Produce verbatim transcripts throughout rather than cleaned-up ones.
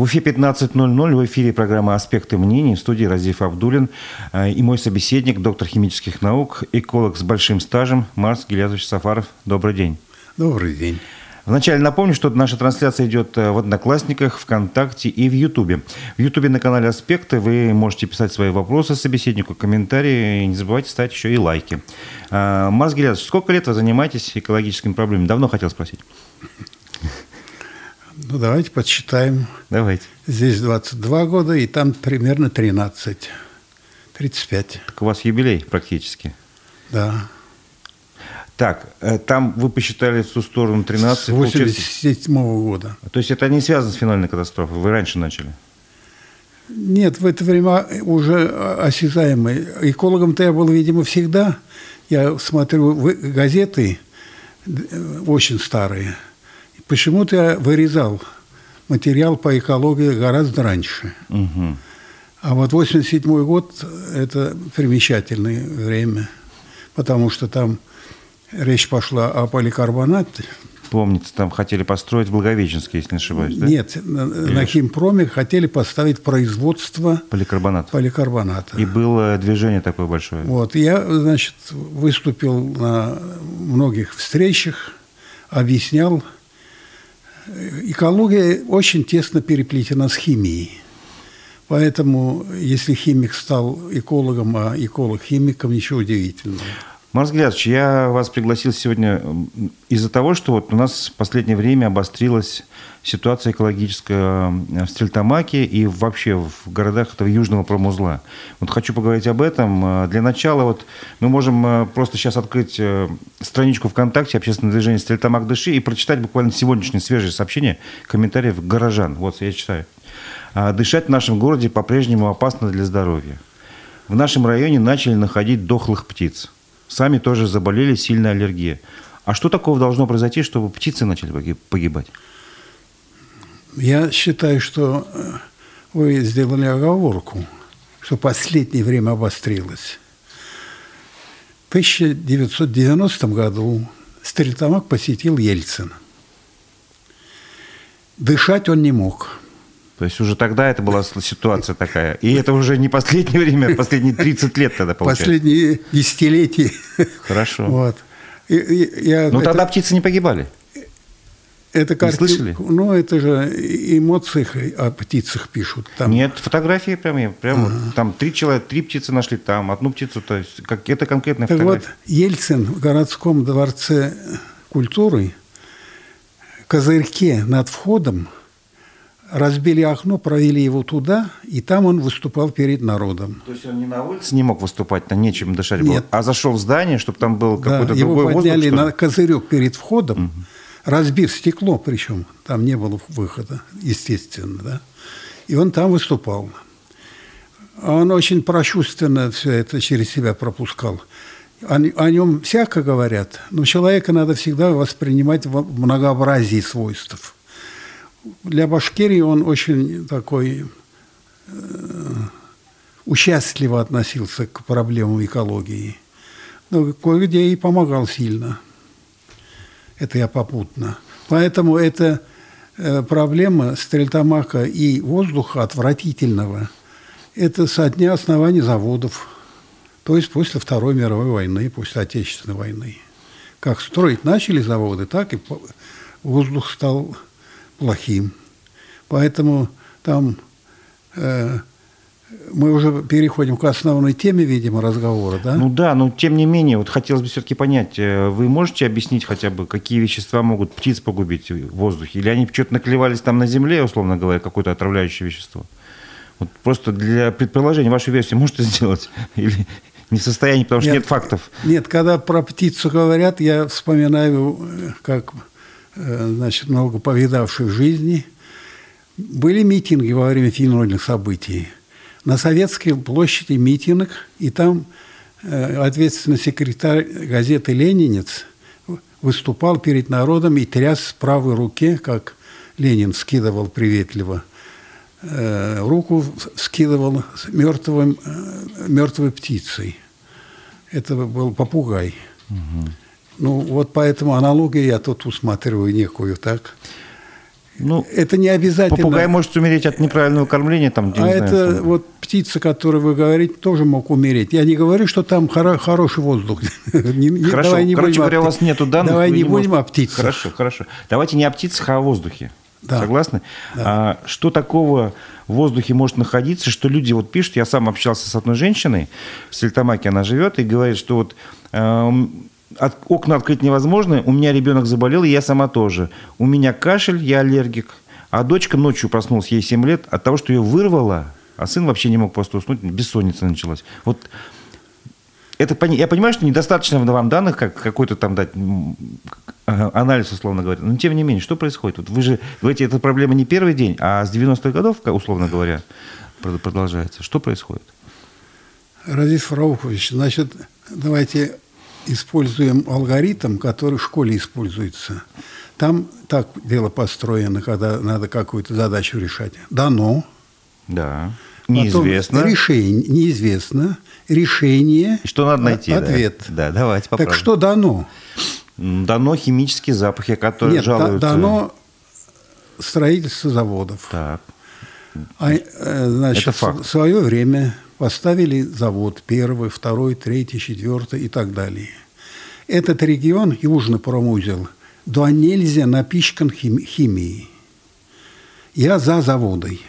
В Уфе пятнадцать ноль ноль в эфире программа «Аспекты мнений». В студии Разиф Абдуллин и мой собеседник, доктор химических наук, эколог с большим стажем Марс Гилязович Сафаров. Добрый день. Добрый день. Вначале напомню, что наша трансляция идет в Одноклассниках, ВКонтакте и в Ютубе. В Ютубе на канале «Аспекты» вы можете писать свои вопросы собеседнику, комментарии. И не забывайте ставить еще и лайки. Марс Гилязович, сколько лет вы занимаетесь экологическими проблемами? Давно хотел спросить. Ну, давайте подсчитаем. Давайте. Здесь двадцать два года, и там примерно тринадцать. тридцать пять. Так у вас юбилей практически. Да. Так, там вы посчитали в ту сторону тринадцать. С восемьдесят седьмого года. То есть это не связано с финальной катастрофой? Вы раньше начали? Нет, в это время уже осязаемый. Экологом-то я был, видимо, всегда. Я смотрю газеты очень старые. Почему-то я вырезал материал по экологии гораздо раньше. Угу. А вот восемьдесят седьмой год – это примечательное время, потому что там речь пошла о поликарбонате. Помните, там хотели построить в Благовещенске, если не ошибаюсь, да? Нет, Или на химпроме хотели поставить производство поликарбоната. поликарбоната. И было движение такое большое. Вот, я, значит, выступил на многих встречах, объяснял. Экология очень тесно переплетена с химией. Поэтому, если химик стал экологом, а эколог химиком, ничего удивительного. Марс Гилязович, я вас пригласил сегодня из-за того, что вот у нас в последнее время обострилась ситуация экологическая в Стерлитамаке и вообще в городах этого южного промузла. Вот хочу поговорить об этом. Для начала вот мы можем просто сейчас открыть страничку ВКонтакте общественного движения «Стерлитамак дыши» и прочитать буквально сегодняшнее свежее сообщение комментариев горожан. Вот я читаю. «Дышать в нашем городе по-прежнему опасно для здоровья. В нашем районе начали находить дохлых птиц. Сами тоже заболели сильной аллергией. А что такого должно произойти, чтобы птицы начали погибать? Я считаю, что вы сделали оговорку, что последнее время обострилось. В тысяча девятьсот девяностом году Стерлитамак посетил Ельцин. Дышать он не мог. То есть уже тогда это была ситуация такая. И это уже не последнее время, последние тридцать лет тогда получается. Последние десятилетия. Хорошо. Вот. И, и, я, Но это, тогда птицы не погибали. Это картин... слышали? Ну, это же эмоции о птицах пишут. Там... Нет, фотографии прям. прям ага. вот, там три человека, три птицы нашли там, одну птицу. То есть как, это конкретная так фотография. Вот Ельцин в городском дворце культуры в козырьке над входом разбили окно, провели его туда, и там он выступал перед народом. То есть он не на улице не мог выступать, там нечем дышать было, а зашел в здание, чтобы там был какой-то да, другой воздух. Его подняли воздух, на козырек перед входом, угу. разбив стекло, причем там не было выхода, естественно, да. И он там выступал. Он очень прочувственно все это через себя пропускал. О, о нем всяко говорят, но человека надо всегда воспринимать в многообразии свойств. Для Башкирии он очень такой э, участливо относился к проблемам экологии. Но кое-где и помогал сильно. Это я попутно. Поэтому эта э, проблема Стерлитамака и воздуха отвратительного – это со дня основания заводов. То есть после Второй мировой войны, после Отечественной войны. Как строить начали заводы, так и воздух стал... плохим. Поэтому там э, мы уже переходим к основной теме, видимо, разговора, да? Ну да, но тем не менее, вот хотелось бы все-таки понять, вы можете объяснить хотя бы, какие вещества могут птиц погубить в воздухе? Или они что-то наклевались там на земле, условно говоря, какое-то отравляющее вещество? Вот просто для предположения, вашу версию можете сделать? Или не в состоянии, потому что нет, нет фактов? Нет, когда про птицу говорят, я вспоминаю, как... значит, много повидавших в жизни. Были митинги во время финальных событий. На Советской площади митинг, и там ответственный секретарь газеты «Ленинец» выступал перед народом и тряс в правой руке, как Ленин скидывал приветливо, руку скидывал с мертвым, мертвой птицей. Это был попугай. Угу. Ну, вот поэтому аналогию я тут усматриваю некую, так? Ну, это не обязательно. Попугай может умереть от неправильного кормления. Там, а не это знаю, что... вот птица, которую вы говорите, тоже мог умереть. Я не говорю, что там хоро- хороший воздух. не, хорошо, давай не короче будем говоря, у вас нету данных. Давай не будем можете... о птицах. Хорошо, хорошо. Давайте не о птицах, а о воздухе. Да. Согласны? Да. А, что такого в воздухе может находиться, что люди вот пишут. Я сам общался с одной женщиной, в Стерлитамаке она живет, и говорит, что вот... А, От, окна открыть невозможно, у меня ребенок заболел, и я сама тоже. У меня кашель, я аллергик. А дочка ночью проснулась, ей семь лет, от того, что ее вырвало, а сын вообще не мог просто уснуть, бессонница началась. Вот это, я понимаю, что недостаточно вам данных, как какой-то там дать анализ, условно говоря. Но тем не менее, что происходит? Вот вы же говорите, эта проблема не первый день, а с девяностых годов, условно говоря, продолжается. Что происходит? Разиф Рауфович, значит, давайте... используем алгоритм, который в школе используется. Там так дело построено, когда надо какую-то задачу решать. Дано. Да. Неизвестно. Решение. Неизвестно. Решение. И что надо найти? Ответ. Да, да, давайте попробуем. Так что дано? Дано химические запахи, которые Нет, жалуются. Дано строительство заводов. Так. А, значит, это факт. В свое время... поставили завод первый, второй, третий, четвертый и так далее. Этот регион, южный промузел, до нельзя напичкан хими- химией. Я за заводы,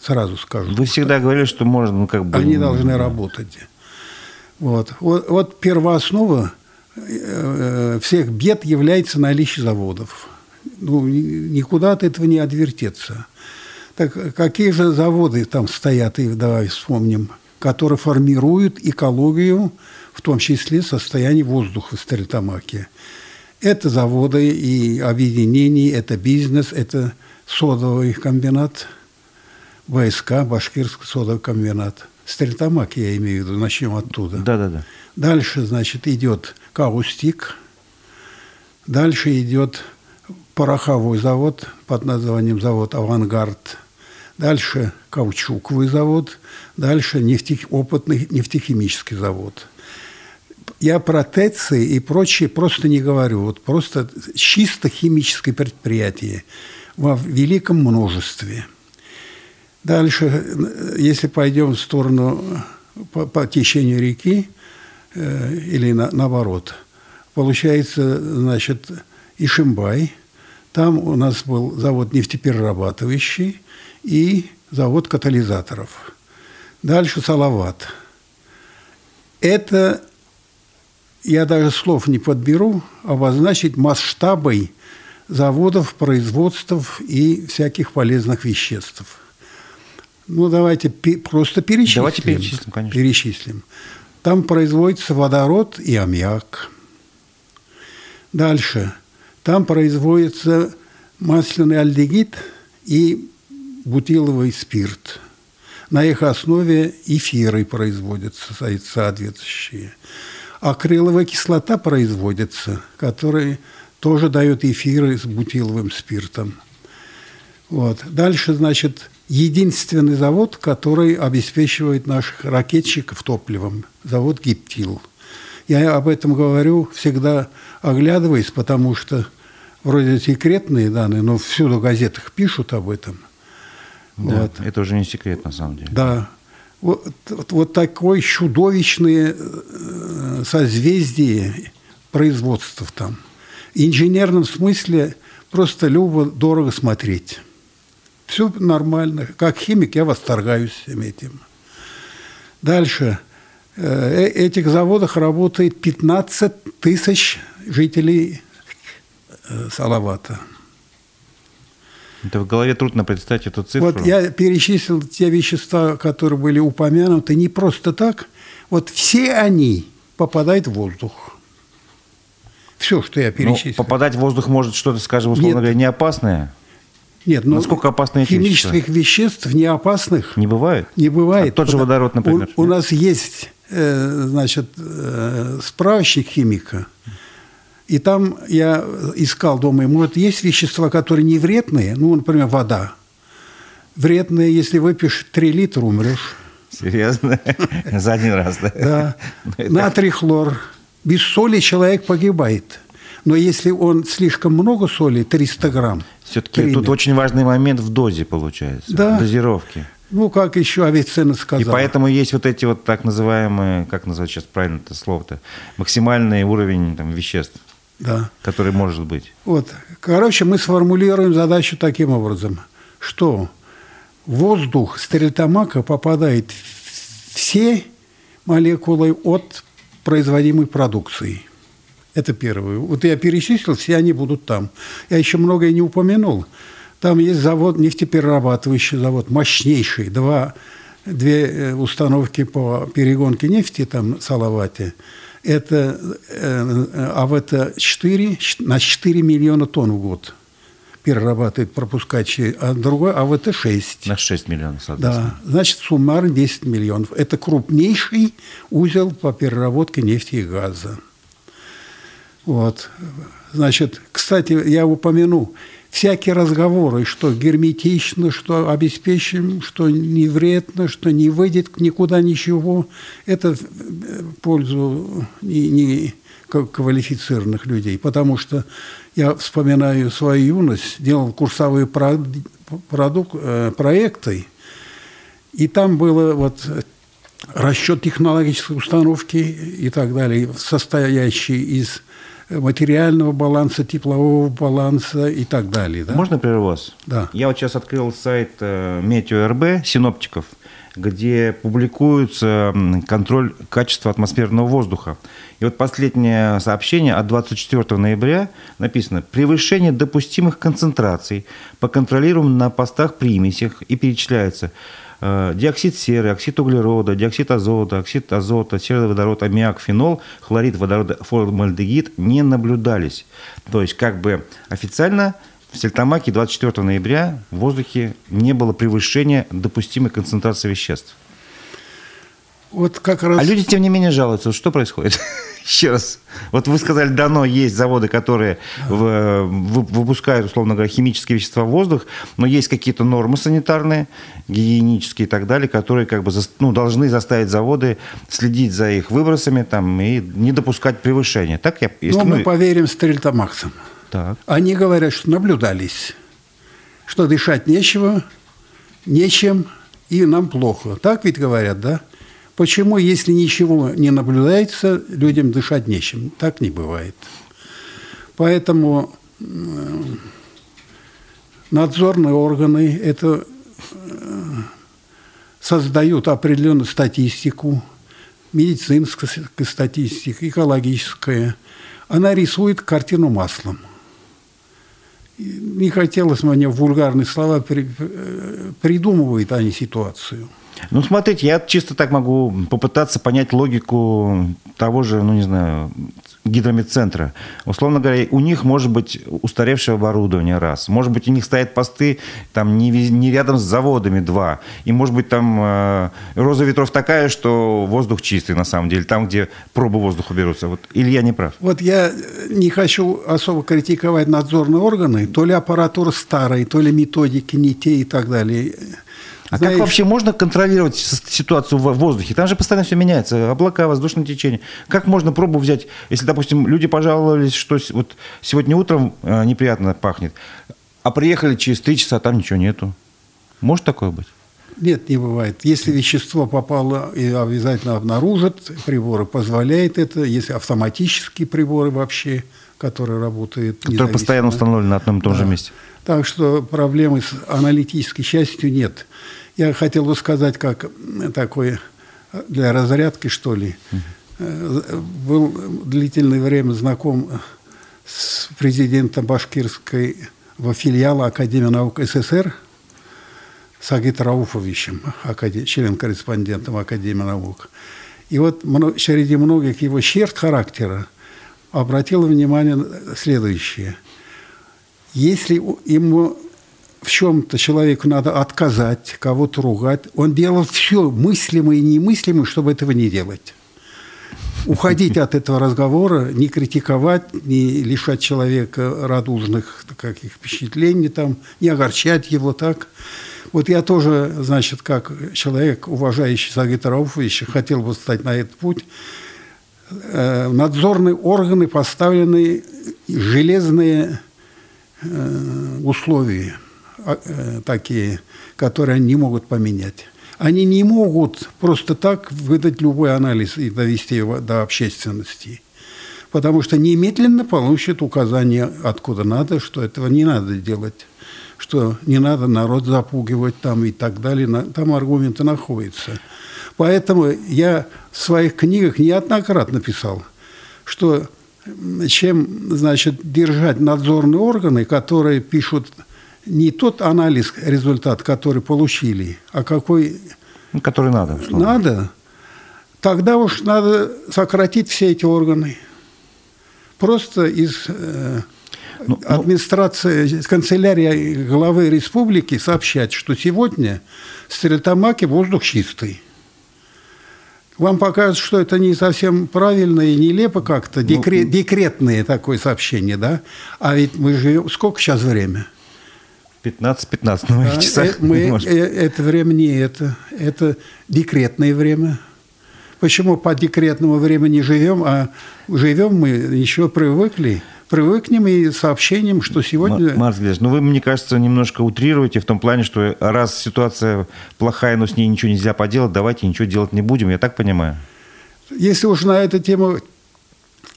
сразу скажу. Вы всегда так. говорили, что можно... Ну, как бы... Они должны работать. Вот, вот, вот первооснова всех бед является наличие заводов. Ну, никуда от этого не отвертеться. Так какие же заводы там стоят, и давай вспомним... которые формируют экологию, в том числе состояние воздуха в Стерлитамаке. Это заводы и объединения, это бизнес, это содовый комбинат, ВСК, Башкирский содовый комбинат. Стерлитамак, я имею в виду, начнем оттуда. Да, да, да. Дальше, значит, идет Каустик, дальше идет пороховой завод под названием завод «Авангард», дальше каучуковый завод, дальше нефтех... опытный нефтехимический завод. Я про ТЭЦы и прочее просто не говорю. Вот просто чисто химическое предприятие во великом множестве. Дальше, если пойдем в сторону по, по течению реки, э, или на, наоборот, получается, значит, Ишимбай. Там у нас был завод нефтеперерабатывающий, и завод катализаторов. Дальше Салават. Это, я даже слов не подберу, обозначить масштабы заводов, производств и всяких полезных веществ. Ну, давайте пе- просто перечислим. Давайте перечислим, конечно. Перечислим. Там производится водород и аммиак. Дальше. Там производится масляный альдегид и бутиловый спирт. На их основе эфиры производятся соответствующие. Акриловая кислота производится, которая тоже дает эфиры с бутиловым спиртом. Вот. Дальше, значит, единственный завод, который обеспечивает наших ракетчиков топливом. Завод «Гиптил». Я об этом говорю, всегда оглядываясь, потому что вроде секретные данные, но всюду в газетах пишут об этом. Да, вот. Это уже не секрет, на самом деле. Да. Вот, вот, вот такое чудовищное созвездие производства там. В инженерном смысле просто любо-дорого смотреть. Все нормально. Как химик я восторгаюсь всем этим. Дальше. Э- этих заводах работает пятнадцать тысяч жителей Салавата. Это в голове трудно представить эту цифру. Вот я перечислил те вещества, которые были упомянуты, не просто так. Вот все они попадают в воздух. Все, что я перечислил. Но попадать в воздух может что-то, скажем, условно говоря, не опасное? Нет, но насколько опасны эти вещества? Химических веществ не опасных не бывает. Не бывает. А тот же водород, например. У, у нас есть, значит, справочник химика. И там я искал, думаю, может, есть вещества, которые не вредные? Ну, например, вода. Вредные, если выпьешь три литра, умрешь. Серьезно? За один раз, да? Да. Натрий хлор. Без соли человек погибает. Но если он слишком много соли, триста грамм. Все-таки примет. Тут очень важный момент в дозе, получается, да. В дозировке. Ну, как еще Авиценна сказала. И поэтому есть вот эти вот так называемые, как назвать сейчас правильно это слово-то, максимальный уровень там, веществ, да. Который может быть. Вот. Короче, мы сформулируем задачу таким образом, что воздух стерлитамака попадает в все молекулы от производимой продукции. Это первое. Вот я перечислил, все они будут там. Я еще многое не упомянул. Там есть завод, нефтеперерабатывающий завод, мощнейший. Два, две установки по перегонке нефти там в Салавате. Это АВТ-четыре на четыре миллиона тонн в год перерабатывает, пропускающий. А другой АВТ-шесть. На шесть миллионов, соответственно. Да, значит, суммарно десять миллионов. Это крупнейший узел по переработке нефти и газа. Вот. Значит, кстати, я упомяну, всякие разговоры, что герметично, что обеспечим, что не вредно, что не выйдет никуда ничего, это в пользу не, не квалифицированных людей. Потому что я вспоминаю свою юность, делал курсовые про, продук, проекты, и там было вот... расчет технологической установки и так далее, состоящий из материального баланса, теплового баланса и так далее. Да? Можно прерваться? Да. Я вот сейчас открыл сайт Метео.РБ синоптиков, где публикуется контроль качества атмосферного воздуха. И вот последнее сообщение от двадцать четвёртого ноября написано: «Превышение допустимых концентраций по контролируемым на постах примесях» и перечисляется диоксид серы, оксид углерода, диоксид азота, оксид азота, серый водород, аммиак, фенол, хлорид водорода, формальдегид не наблюдались. То есть, как бы официально в Стерлитамаке двадцать четвёртого ноября в воздухе не было превышения допустимой концентрации веществ. Вот как раз... А люди, тем не менее, жалуются. Что происходит? Еще раз. Вот вы сказали, дано, есть заводы, которые в, в, выпускают, условно говоря, химические вещества в воздух, но есть какие-то нормы санитарные, гигиенические и так далее, которые как бы, ну, должны заставить заводы следить за их выбросами там, и не допускать превышения. Так я, если но мы, мы... поверим стерлитамакцам. Так. Они говорят, что наблюдались, что дышать нечего, нечем, и нам плохо. Так ведь говорят, да? Почему, если ничего не наблюдается, людям дышать нечем? Так не бывает. Поэтому надзорные органы это создают определенную статистику, медицинскую статистику, экологическую. Она рисует картину маслом. Не хотелось мне вульгарные слова, придумывают они ситуацию. Ну, смотрите, я чисто так могу попытаться понять логику того же, ну, не знаю, гидрометцентра. Условно говоря, у них может быть устаревшее оборудование, раз. Может быть, у них стоят посты там, не, не рядом с заводами, два. И, может быть, там э, роза ветров такая, что воздух чистый, на самом деле, там, где пробы воздуха берутся. Вот. Или я не прав? Вот я не хочу особо критиковать надзорные органы. То ли аппаратура старая, то ли методики не те и так далее. А знаешь, как вообще можно контролировать ситуацию в воздухе? Там же постоянно все меняется. Облака, воздушное течение. Как можно пробу взять, если, допустим, люди пожаловались, что вот сегодня утром неприятно пахнет, а приехали через три часа, а там ничего нету? Может такое быть? Нет, не бывает. Если вещество попало и обязательно обнаружат, приборы позволяют это, если автоматические приборы вообще, которые работают... Которые постоянно установлены на одном и том да. же месте. Так что проблемы с аналитической частью нет. Я хотел бы сказать, как такое для разрядки, что ли. Uh-huh. Был длительное время знаком с президентом башкирского филиала Академии наук СССР Сагит Рауфовичем, член-корреспондентом Академии наук. И вот среди многих его черт характера обратил внимание на следующее. Если ему... в чем-то человеку надо отказать, кого-то ругать. Он делал все мыслимое и немыслимое, чтобы этого не делать. Уходить от этого разговора, не критиковать, не лишать человека радужных каких впечатлений, там, не огорчать его так. Вот я тоже, значит, как человек, уважающий Сагита Рауфовича, хотел бы встать на этот путь. в надзорные органы поставлены железные условия, такие, которые они не могут поменять. Они не могут просто так выдать любой анализ и довести его до общественности, потому что немедленно получат указание, откуда надо, что этого не надо делать, что не надо народ запугивать там и так далее. Там аргументы находятся. Поэтому я в своих книгах неоднократно писал, что чем, значит, держать надзорные органы, которые пишут не тот анализ, результат, который получили, а какой... Который надо. Условно. Надо. Тогда уж надо сократить все эти органы. Просто из... Ну, администрация, канцелярия главы республики сообщает, что сегодня в Стерлитамаке воздух чистый. Вам покажут, что это не совсем правильно и нелепо как-то, декре, ну, декретное такое сообщение, да? А ведь мы живем... Сколько сейчас время? пятнадцать пятнадцать на моих да, часах. Это, мы, это время не это. Это декретное время. Почему по декретному времени живем, а живем мы еще привыкли? Привыкнем и сообщением, что сегодня... Марс Гилязович, ну вы, мне кажется, немножко утрируете в том плане, что раз ситуация плохая, но с ней ничего нельзя поделать, давайте ничего делать не будем, я так понимаю? Если уж на эту тему...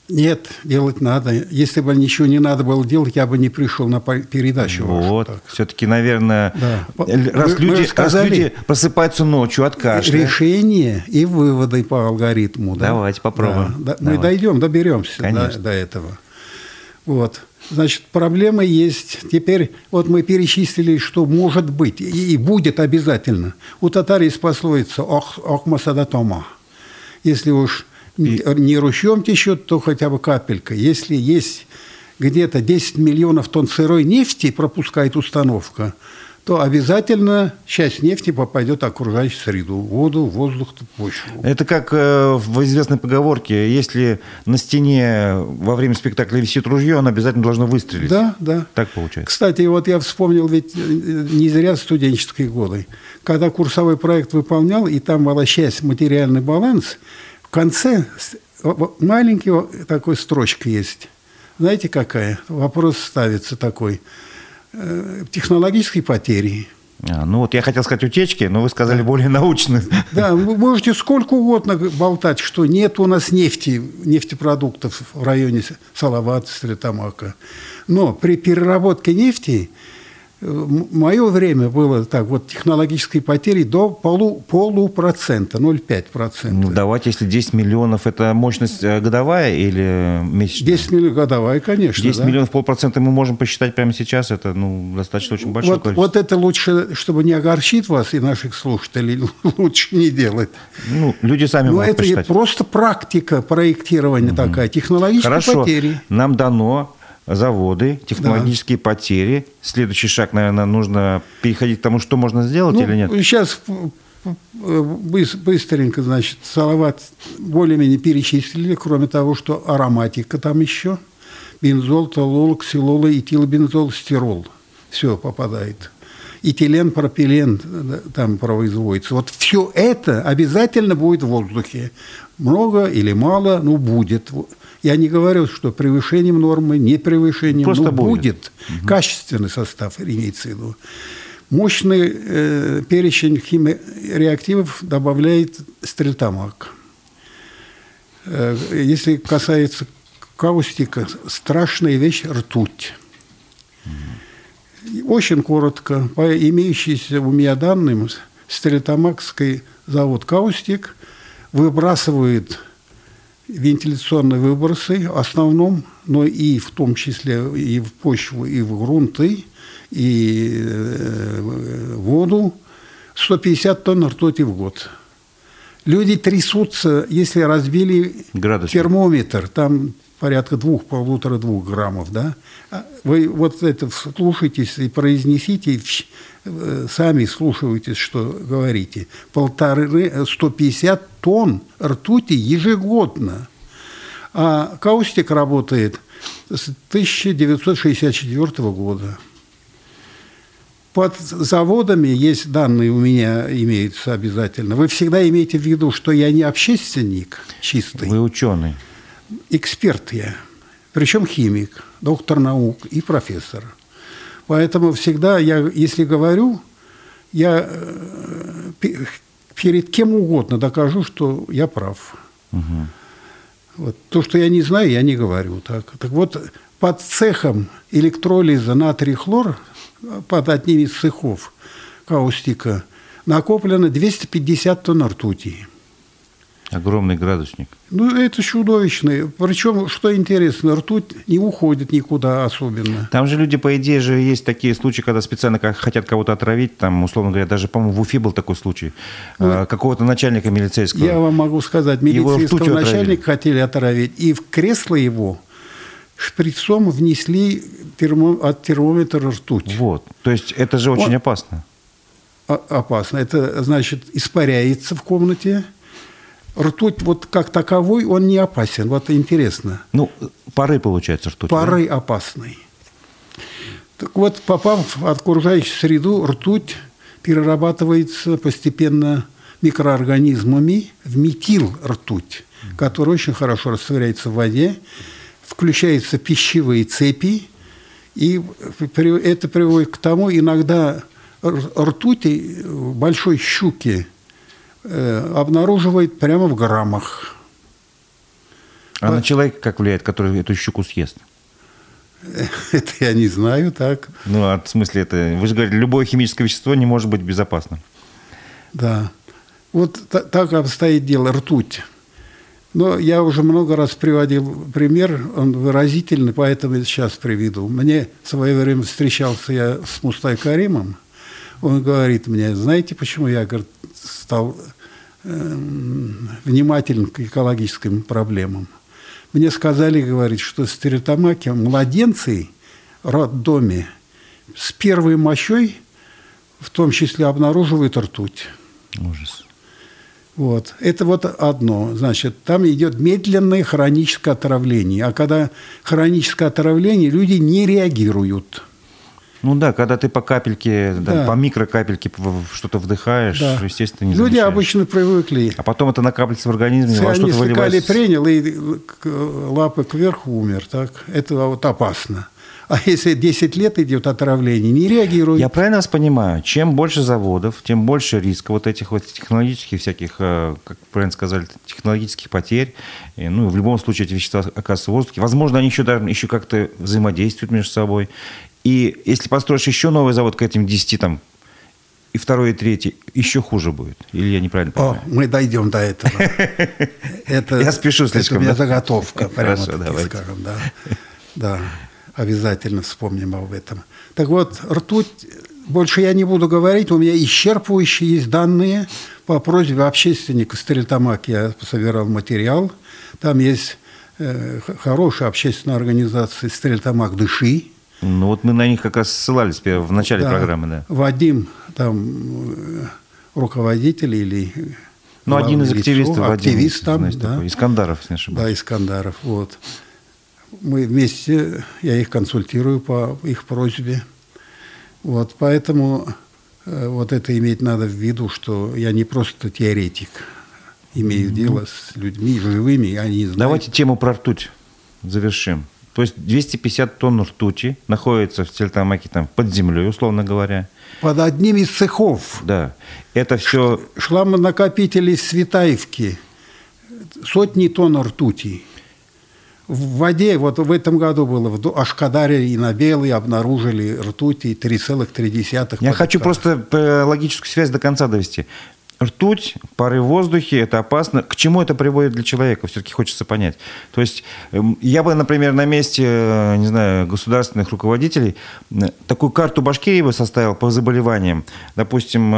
Нет, делать надо. Если бы ничего не надо было делать, я бы не пришел на передачу. Вот, все-таки, наверное, да. раз, мы, люди, мы сказали, раз люди просыпаются ночью от кашля. Решение и выводы по алгоритму. Да? Давайте попробуем. Да, да, Давай. Мы дойдем, доберемся до, до этого. Вот. Значит, проблема есть. Теперь вот мы перечислили, что может быть и будет обязательно. У татар есть пословица «Охма садатома». Если уж и... не ручьем течет, то хотя бы капелька. Если есть где-то десять миллионов тонн сырой нефти, пропускает установка, то обязательно часть нефти попадет в окружающую среду. Воду, воздух, почву. Это как в известной поговорке. Если на стене во время спектакля висит ружье, оно обязательно должно выстрелить. Да, да. Так получается. Кстати, вот я вспомнил, ведь не зря студенческие годы. Когда курсовой проект выполнял, и там была часть материальный баланс, в конце маленькая такой строчка есть. Знаете, какая? Вопрос ставится такой. Технологические потери. А, ну вот я хотел сказать утечки, но вы сказали да. более научно. Да, вы можете сколько угодно болтать, что нет у нас нефти, нефтепродуктов в районе Салавата, Стерлитамака. Но при переработке нефти в мое время было так, вот технологические потери до полу, полупроцента, ноль целых пять десятых процента. Ну, давайте, если десять миллионов, это мощность годовая или месячная? десять миллионов годовая, конечно. десять да. миллионов, полпроцента мы можем посчитать прямо сейчас, это ну, достаточно очень большое вот, количество. Вот это лучше, чтобы не огорчить вас и наших слушателей, лучше не делать. Ну, люди сами Но могут посчитать. Но это просто практика проектирования угу. такая, технологические Хорошо. потери. Хорошо, нам дано... Заводы, технологические да. потери. Следующий шаг, наверное, нужно переходить к тому, что можно сделать ну, или нет? Сейчас быстренько, значит, Салават более-менее перечислили, кроме того, что ароматика там еще. Бензол, толол, ксилол, этилбензол, стирол. Все попадает. Этилен, пропилен там производится. Вот все это обязательно будет в воздухе. Много или мало, ну, будет. Я не говорю, что превышением нормы, не превышением, Просто но будет. будет. Угу. Качественный состав имеется в виду. Мощный э, перечень химреактивов добавляет Стерлитамак. Э, если касается каустика, страшная вещь – ртуть. Угу. Очень коротко, по имеющимся у меня данным, Стерлитамакский завод «Каустик» выбрасывает... вентиляционные выбросы в основном, но и в том числе и в почву, и в грунты, и в воду. сто пятьдесят тонн ртути в год. Люди трясутся, если разбили Градусник. термометр, там порядка двух, полутора-двух граммов. Да? Вы вот это вслушайтесь и произнесите, и сами слушаетесь, что говорите. Полторы, сто пятьдесят тонн ртути ежегодно. А каустик работает с тысяча девятьсот шестьдесят четвёртого года. Под заводами есть данные, у меня имеются обязательно. Вы всегда имеете в виду, что я не общественник чистый. Вы ученый. Эксперт я. Причем химик, доктор наук и профессор. Поэтому всегда я, если говорю, я перед кем угодно докажу, что я прав. Угу. Вот. То, что я не знаю, я не говорю. Так, так вот, под цехом электролиза натрий-хлор, под одним из цехов каустика, накоплено двести пятьдесят тонн ртути. Огромный градусник. Ну, это чудовищно. Причем, что интересно, ртуть не уходит никуда особенно. Там же люди, по идее же, есть такие случаи, когда специально хотят кого-то отравить. Там, условно говоря, даже, по-моему, в Уфе был такой случай. Ну, какого-то начальника милицейского. Я вам могу сказать, милицейского начальника хотели отравить. И в кресло его шприцом внесли термо... от термометра ртуть. Вот. То есть это же очень Он... опасно. Опасно. Это, значит, испаряется в комнате. Ртуть вот как таковой, он не опасен. Вот интересно. Ну, пары, получается, ртуть. Пары, да? Опасны. Так вот, попав в окружающую среду, ртуть перерабатывается постепенно микроорганизмами в метил-ртуть, который очень хорошо растворяется в воде, включаются пищевые цепи, и это приводит к тому, иногда ртути большой щуки обнаруживает прямо в граммах. А вот. На человека как влияет, который эту щуку съест? Это я не знаю, так. Ну, а в смысле, это вы же говорите, любое химическое вещество не может быть безопасным. Да. Вот т- так обстоит дело. Ртуть. Но я уже много раз приводил пример, он выразительный, поэтому сейчас приведу. Мне в свое время встречался я с Мустай Каримом. Он говорит мне, знаете, почему я, говорит, стал э, внимателен к экологическим проблемам? Мне сказали, говорит, что в Стерлитамаке младенцы в роддоме с первой мощой, в том числе, обнаруживают ртуть. Ужас. Вот. Это вот одно. Значит, там идет медленное хроническое отравление. А когда хроническое отравление, люди не реагируют. Ну да, когда ты по капельке, да. Да, по микрокапельке что-то вдыхаешь, да. Естественно, не замечаешь. Люди обычно привыкли. А потом это накапливается в организме, во что-то выливается. Они принял, и лапы кверху умер. Так? Это вот опасно. А если десять лет идет отравление, не реагирует. Я правильно вас понимаю? Чем больше заводов, тем больше риска вот этих вот технологических всяких, как правильно сказали, технологических потерь. И, ну, в любом случае эти вещества оказываются в воздухе. Возможно, они еще, еще как-то взаимодействуют между собой. И если построишь еще новый завод к этим десяти, там, и второй, и третий, еще хуже будет. Или я неправильно понимаю? О, мы дойдем до этого. Я спешу слишком. Это заготовка. Хорошо, давайте. Да, обязательно вспомним об этом. Так вот, ртуть, больше я не буду говорить, у меня исчерпывающие есть данные. По просьбе общественника Стерлитамак я собирал материал. Там есть хорошая общественная организация «Стерлитамак, дыши». Ну, вот мы на них как раз ссылались в начале да, программы, да. Вадим, там, руководитель или... Ну, один из активистов, лицо, Вадим. Активист там, знаешь, да. Такой. Искандаров, если не ошибаюсь. Да, Искандаров, вот. Мы вместе, я их консультирую по их просьбе. Вот, поэтому вот это иметь надо в виду, что я не просто теоретик, имею mm-hmm. дело с людьми живыми, они знают. Давайте тему про ртуть завершим. То есть двести пятьдесят тонн ртути находится в Стерлитамаке там, под землей, условно говоря. Под одним из цехов. Да. Это все... Шламонакопители Светаевки. Сотни тонн ртути. В воде, вот в этом году было, в Ашкадаре и на Белой обнаружили ртути три целых три десятых. Я хочу просто логическую связь до конца довести. Ртуть, пары в воздухе, это опасно. К чему это приводит для человека? Все-таки хочется понять. То есть я бы, например, на месте, не знаю, государственных руководителей такую карту Башкирии бы составил по заболеваниям. Допустим,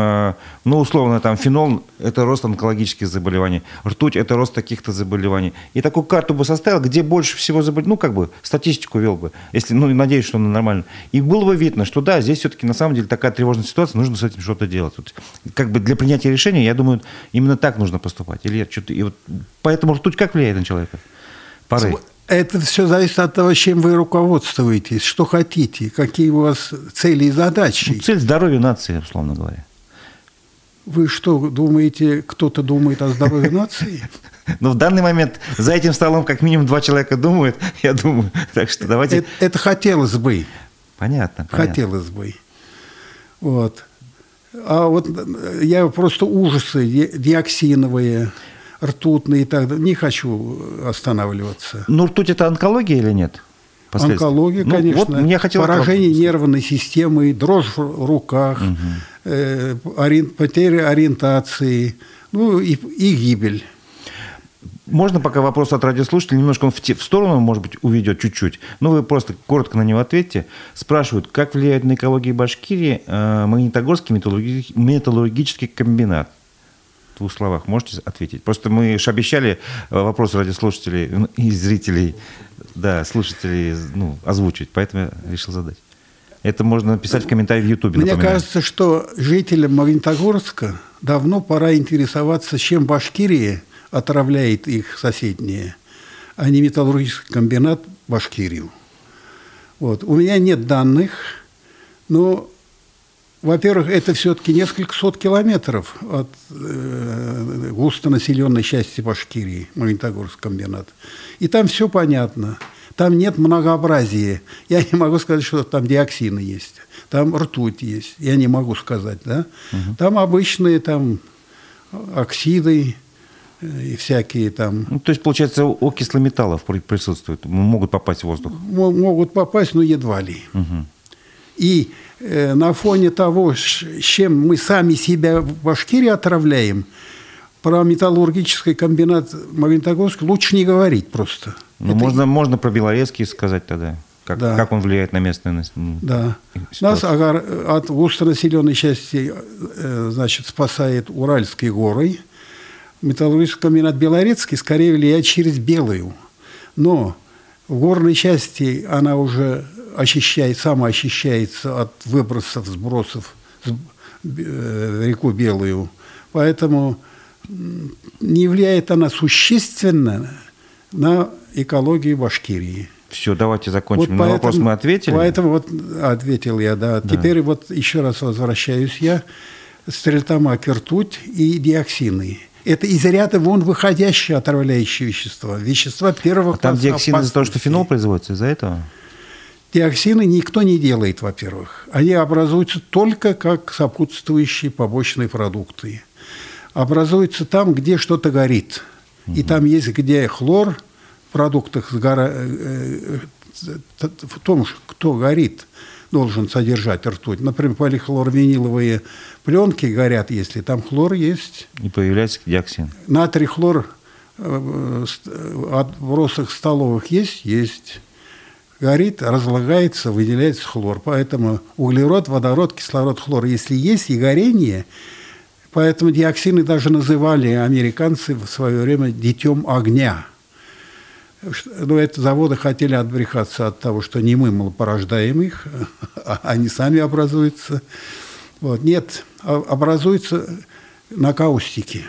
ну, условно, там, фенол – это рост онкологических заболеваний. Ртуть – это рост таких-то заболеваний. И такую карту бы составил, где больше всего заболеваний. Ну, как бы, статистику вел бы. Если, ну, надеюсь, что она нормальная. И было бы видно, что да, здесь все-таки, на самом деле, такая тревожная ситуация, нужно с этим что-то делать. Вот, как бы для принятия решения, я думаю, именно так нужно поступать. Или я что-то... И вот... Поэтому ртуть как влияет на человека? Пары. Это все зависит от того, чем вы руководствуетесь, что хотите, какие у вас цели и задачи. Ну, цель здоровья нации, условно говоря. Вы что, думаете, кто-то думает о здоровье нации? Ну, в данный момент за этим столом как минимум два человека думают, я думаю. Так что давайте... Это, это хотелось бы. Понятно, понятно. Хотелось бы. Вот. А вот я просто ужасы диоксиновые, ртутные и так далее. Не хочу останавливаться. Ну, ртуть – это онкология или нет? Онкология, ну, конечно. Вот мне хотелось... Поражение нервной системы, дрожь в руках, угу. э, ори... потеря ориентации, ну и, и гибель. Можно пока вопрос от радиослушателей? Немножко он в, те, в сторону, может быть, уведет чуть-чуть. Но вы просто коротко на него ответьте. Спрашивают, как влияет на экологию Башкирии э, Магнитогорский металлургический, металлургический комбинат? В двух словах можете ответить? Просто мы же обещали вопрос радиослушателей и зрителей, да, слушателей, ну, озвучить. Поэтому я решил задать. Это можно написать в комментарии в Ютубе. Мне напоминаю. Кажется, что жителям Магнитогорска давно пора интересоваться, чем Башкирия отравляет их соседние, а не металлургический комбинат Башкирию. Вот. У меня нет данных, но, во-первых, это все-таки несколько сот километров от э, густонаселенной части Башкирии, Магнитогорский комбинат. И там все понятно. Там нет многообразия. Я не могу сказать, что там диоксины есть, там ртуть есть. Я не могу сказать. Да? Угу. Там обычные там, оксиды, и всякие там... Ну, то есть, получается, окислы металлов присутствуют, могут попасть в воздух? Могут попасть, но едва ли. Угу. И э, на фоне того, с чем мы сами себя в Башкирии отравляем, про металлургический комбинат Магнитогорска лучше не говорить просто. Ну, это... можно, можно про Белорецкий сказать тогда, как, да. Как он влияет на местную да. ситуацию. Нас от густонаселенной части э, значит, спасает Уральские горы. Металлургический комбинат Белорецкий скорее влияет через Белую. Но в горной части она уже очищает, самоочищается от выбросов, сбросов в реку Белую. Поэтому не влияет она существенно на экологию Башкирии. Все, давайте закончим. Вот на поэтому, вопрос мы ответили. Поэтому вот ответил я, да. да. Теперь вот еще раз возвращаюсь я. Стерлитамак, ртуть и диоксины. Это из ряда вон выходящие отравляющие вещества. Вещества первого а класса. Там диоксины из-за того, что фенол производится, из-за этого? Диоксины никто не делает, во-первых. Они образуются только как сопутствующие побочные продукты. Образуются там, где что-то горит. Угу. И там есть, где хлор в продуктах сгора... в том, кто горит, должен содержать ртуть. Например, полихлорвиниловые пленки горят, если там хлор есть. И появляется диоксин. Натрий, хлор в отбросах столовых есть? Есть. Горит, разлагается, выделяется хлор. Поэтому углерод, водород, кислород, хлор. Если есть и горение, поэтому диоксины даже называли американцы в свое время «детем огня». Но это заводы хотели отбрехаться от того, что не мы порождаем их, а они сами образуются. Вот. Нет, образуются на каустике.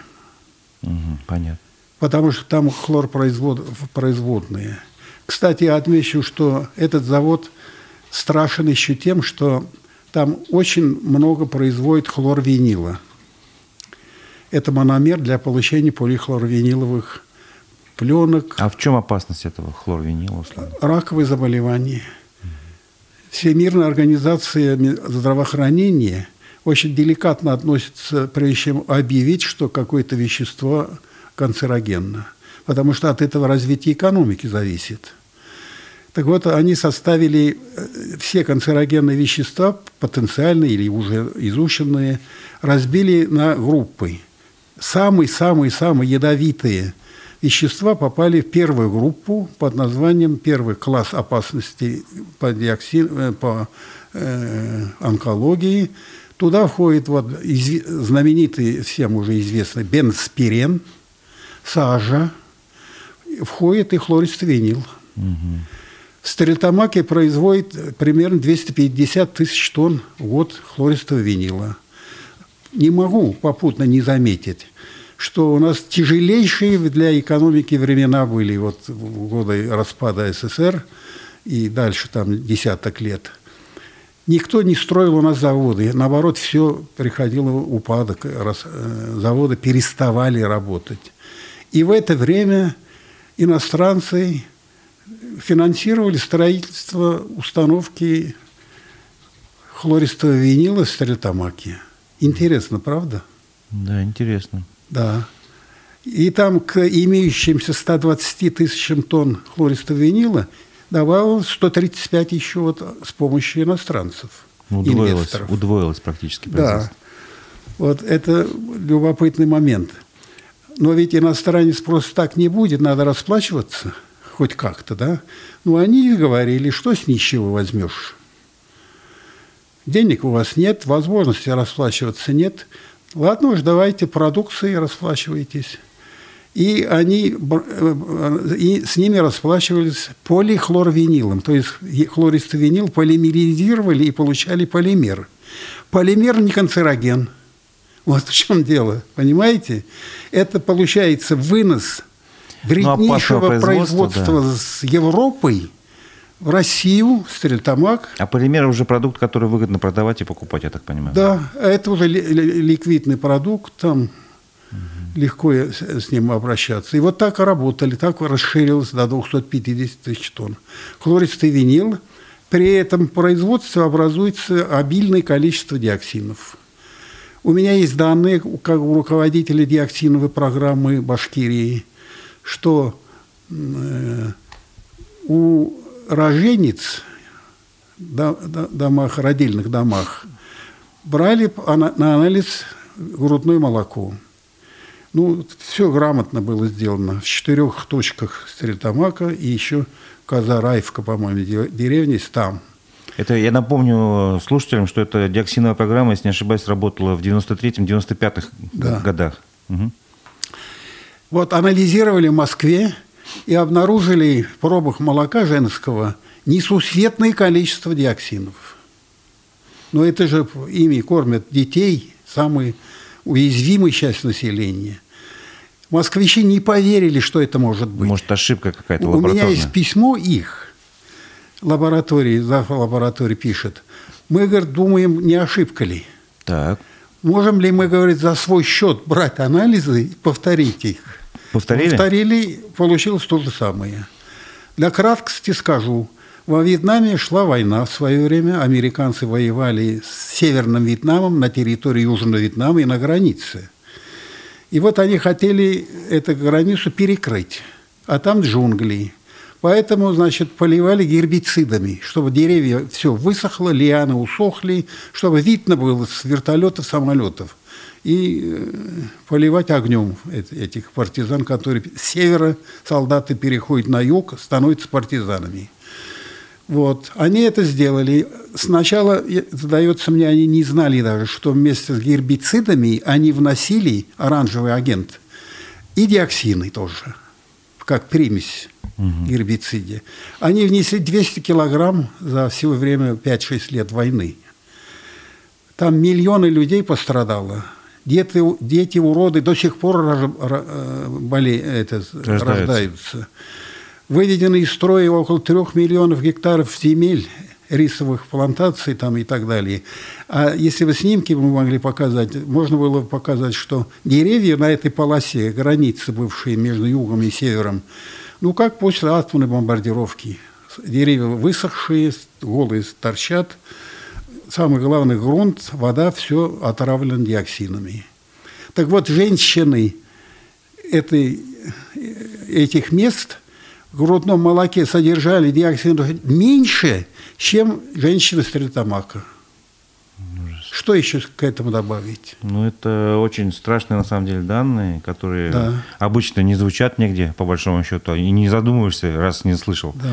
Угу, понятно. Потому что там хлорпроизводные. Кстати, я отмечу, что этот завод страшен еще тем, что там очень много производит хлорвинила. Это мономер для получения полихлорвиниловых пленок. А в чем опасность этого хлорвинила, условно? Раковые заболевания. Всемирная организация здравоохранения очень деликатно относится, прежде чем объявить, что какое-то вещество канцерогенно. Потому что от этого развитие экономики зависит. Так вот, они составили все канцерогенные вещества, потенциальные или уже изученные, разбили на группы. Самые-самые-самые ядовитые вещества попали в первую группу под названием «Первый класс опасности по, диоксин, по э, онкологии». Туда входит вот изв... знаменитый, всем уже известный, бензпирен, сажа, входит и хлористый винил. Угу. Стерлитамаки производит примерно двести пятьдесят тысяч тонн в год хлористого винила. Не могу попутно не заметить, что у нас тяжелейшие для экономики времена были, вот в годы распада СССР и дальше там десяток лет. Никто не строил у нас заводы, наоборот, все приходило в упадок, раз, заводы переставали работать. И в это время иностранцы финансировали строительство установки хлористого винила в Стерлитамаке. Интересно, правда? Да, интересно. Да. И там к имеющимся ста двадцати тысячам тонн хлористого винила добавилось сто тридцать пять еще вот с помощью иностранцев, удвоилось, инвесторов. Удвоилось практически процесс. Да. Вот это любопытный момент. Но ведь иностранец просто так не будет, надо расплачиваться хоть как-то, да? Ну, они говорили, что с нищего возьмешь? Денег у вас нет, возможности расплачиваться нет. Ладно уж, давайте продукции расплачивайтесь. И они, и с ними расплачивались полихлорвинилом. То есть хлористый винил полимеризировали и получали полимер. Полимер не канцероген. Вот в чем дело, понимаете? Это получается вынос вреднейшего ну, производства да. с Европой в Россию, Стерлитамак. А полимер уже продукт, который выгодно продавать и покупать, я так понимаю. Да, это уже ликвидный продукт, там угу. легко с ним обращаться. И вот так работали, так расширилось до двухсот пятидесяти тысяч тонн. Хлористый винил. При этом производстве образуется обильное количество диоксинов. У меня есть данные, как у руководителя диоксиновой программы Башкирии, что у рожениц в домах, родильных домах брали на анализ грудное молоко. Ну, все грамотно было сделано. В четырех точках Стерлитамака и еще Казараевка, по-моему, деревня там. Это, я напомню слушателям, что эта диоксиновая программа, если не ошибаюсь, работала в девяносто третьем — девяносто пятом да. годах. Угу. Вот анализировали в Москве и обнаружили в пробах молока женского несусветное количество диоксинов. Но это же ими кормят детей, самые уязвимые часть населения. Москвичи не поверили, что это может быть. Может, ошибка какая-то лабораторная. У меня есть письмо их. Лаборатории, зав. Лаборатории пишет, мы, говорит, думаем, не ошибка ли. Так. Можем ли мы, говорит, за свой счет брать анализы и повторить их? Повторили? Повторили, получилось то же самое. Для краткости скажу, во Вьетнаме шла война в свое время, американцы воевали с Северным Вьетнамом на территории Южного Вьетнама и на границе. И вот они хотели эту границу перекрыть, а там джунгли. Поэтому, значит, поливали гербицидами, чтобы деревья все высохло, лианы усохли, чтобы видно было с вертолетов, самолетов. И поливать огнем этих партизан, которые с севера солдаты переходят на юг, становятся партизанами. Вот. Они это сделали. Сначала, сдается мне, они не знали даже, что вместе с гербицидами они вносили оранжевый агент и диоксины тоже, как примесь. Угу. Гербициде. Они внесли двести килограмм за все время пять-шесть лет войны. Там миллионы людей пострадало. Дети, дети уроды до сих пор рож, боле, это, рождаются. рождаются. Выведены из строя около трёх миллионов гектаров земель, рисовых плантаций там и так далее. А если бы снимки мы могли показать, можно было бы показать, что деревья на этой полосе, границы бывшие между югом и севером, ну, как после атомной бомбардировки. Деревья высохшие, голые торчат. Самый главный грунт, вода, все отравлено диоксинами. Так вот, женщины этой, этих мест в грудном молоке содержали диоксин меньше, чем женщины Стерлитамака. Что еще к этому добавить? Ну, это очень страшные, на самом деле, данные, которые да. обычно не звучат нигде, по большому счету, и не задумываешься, раз не слышал. Да.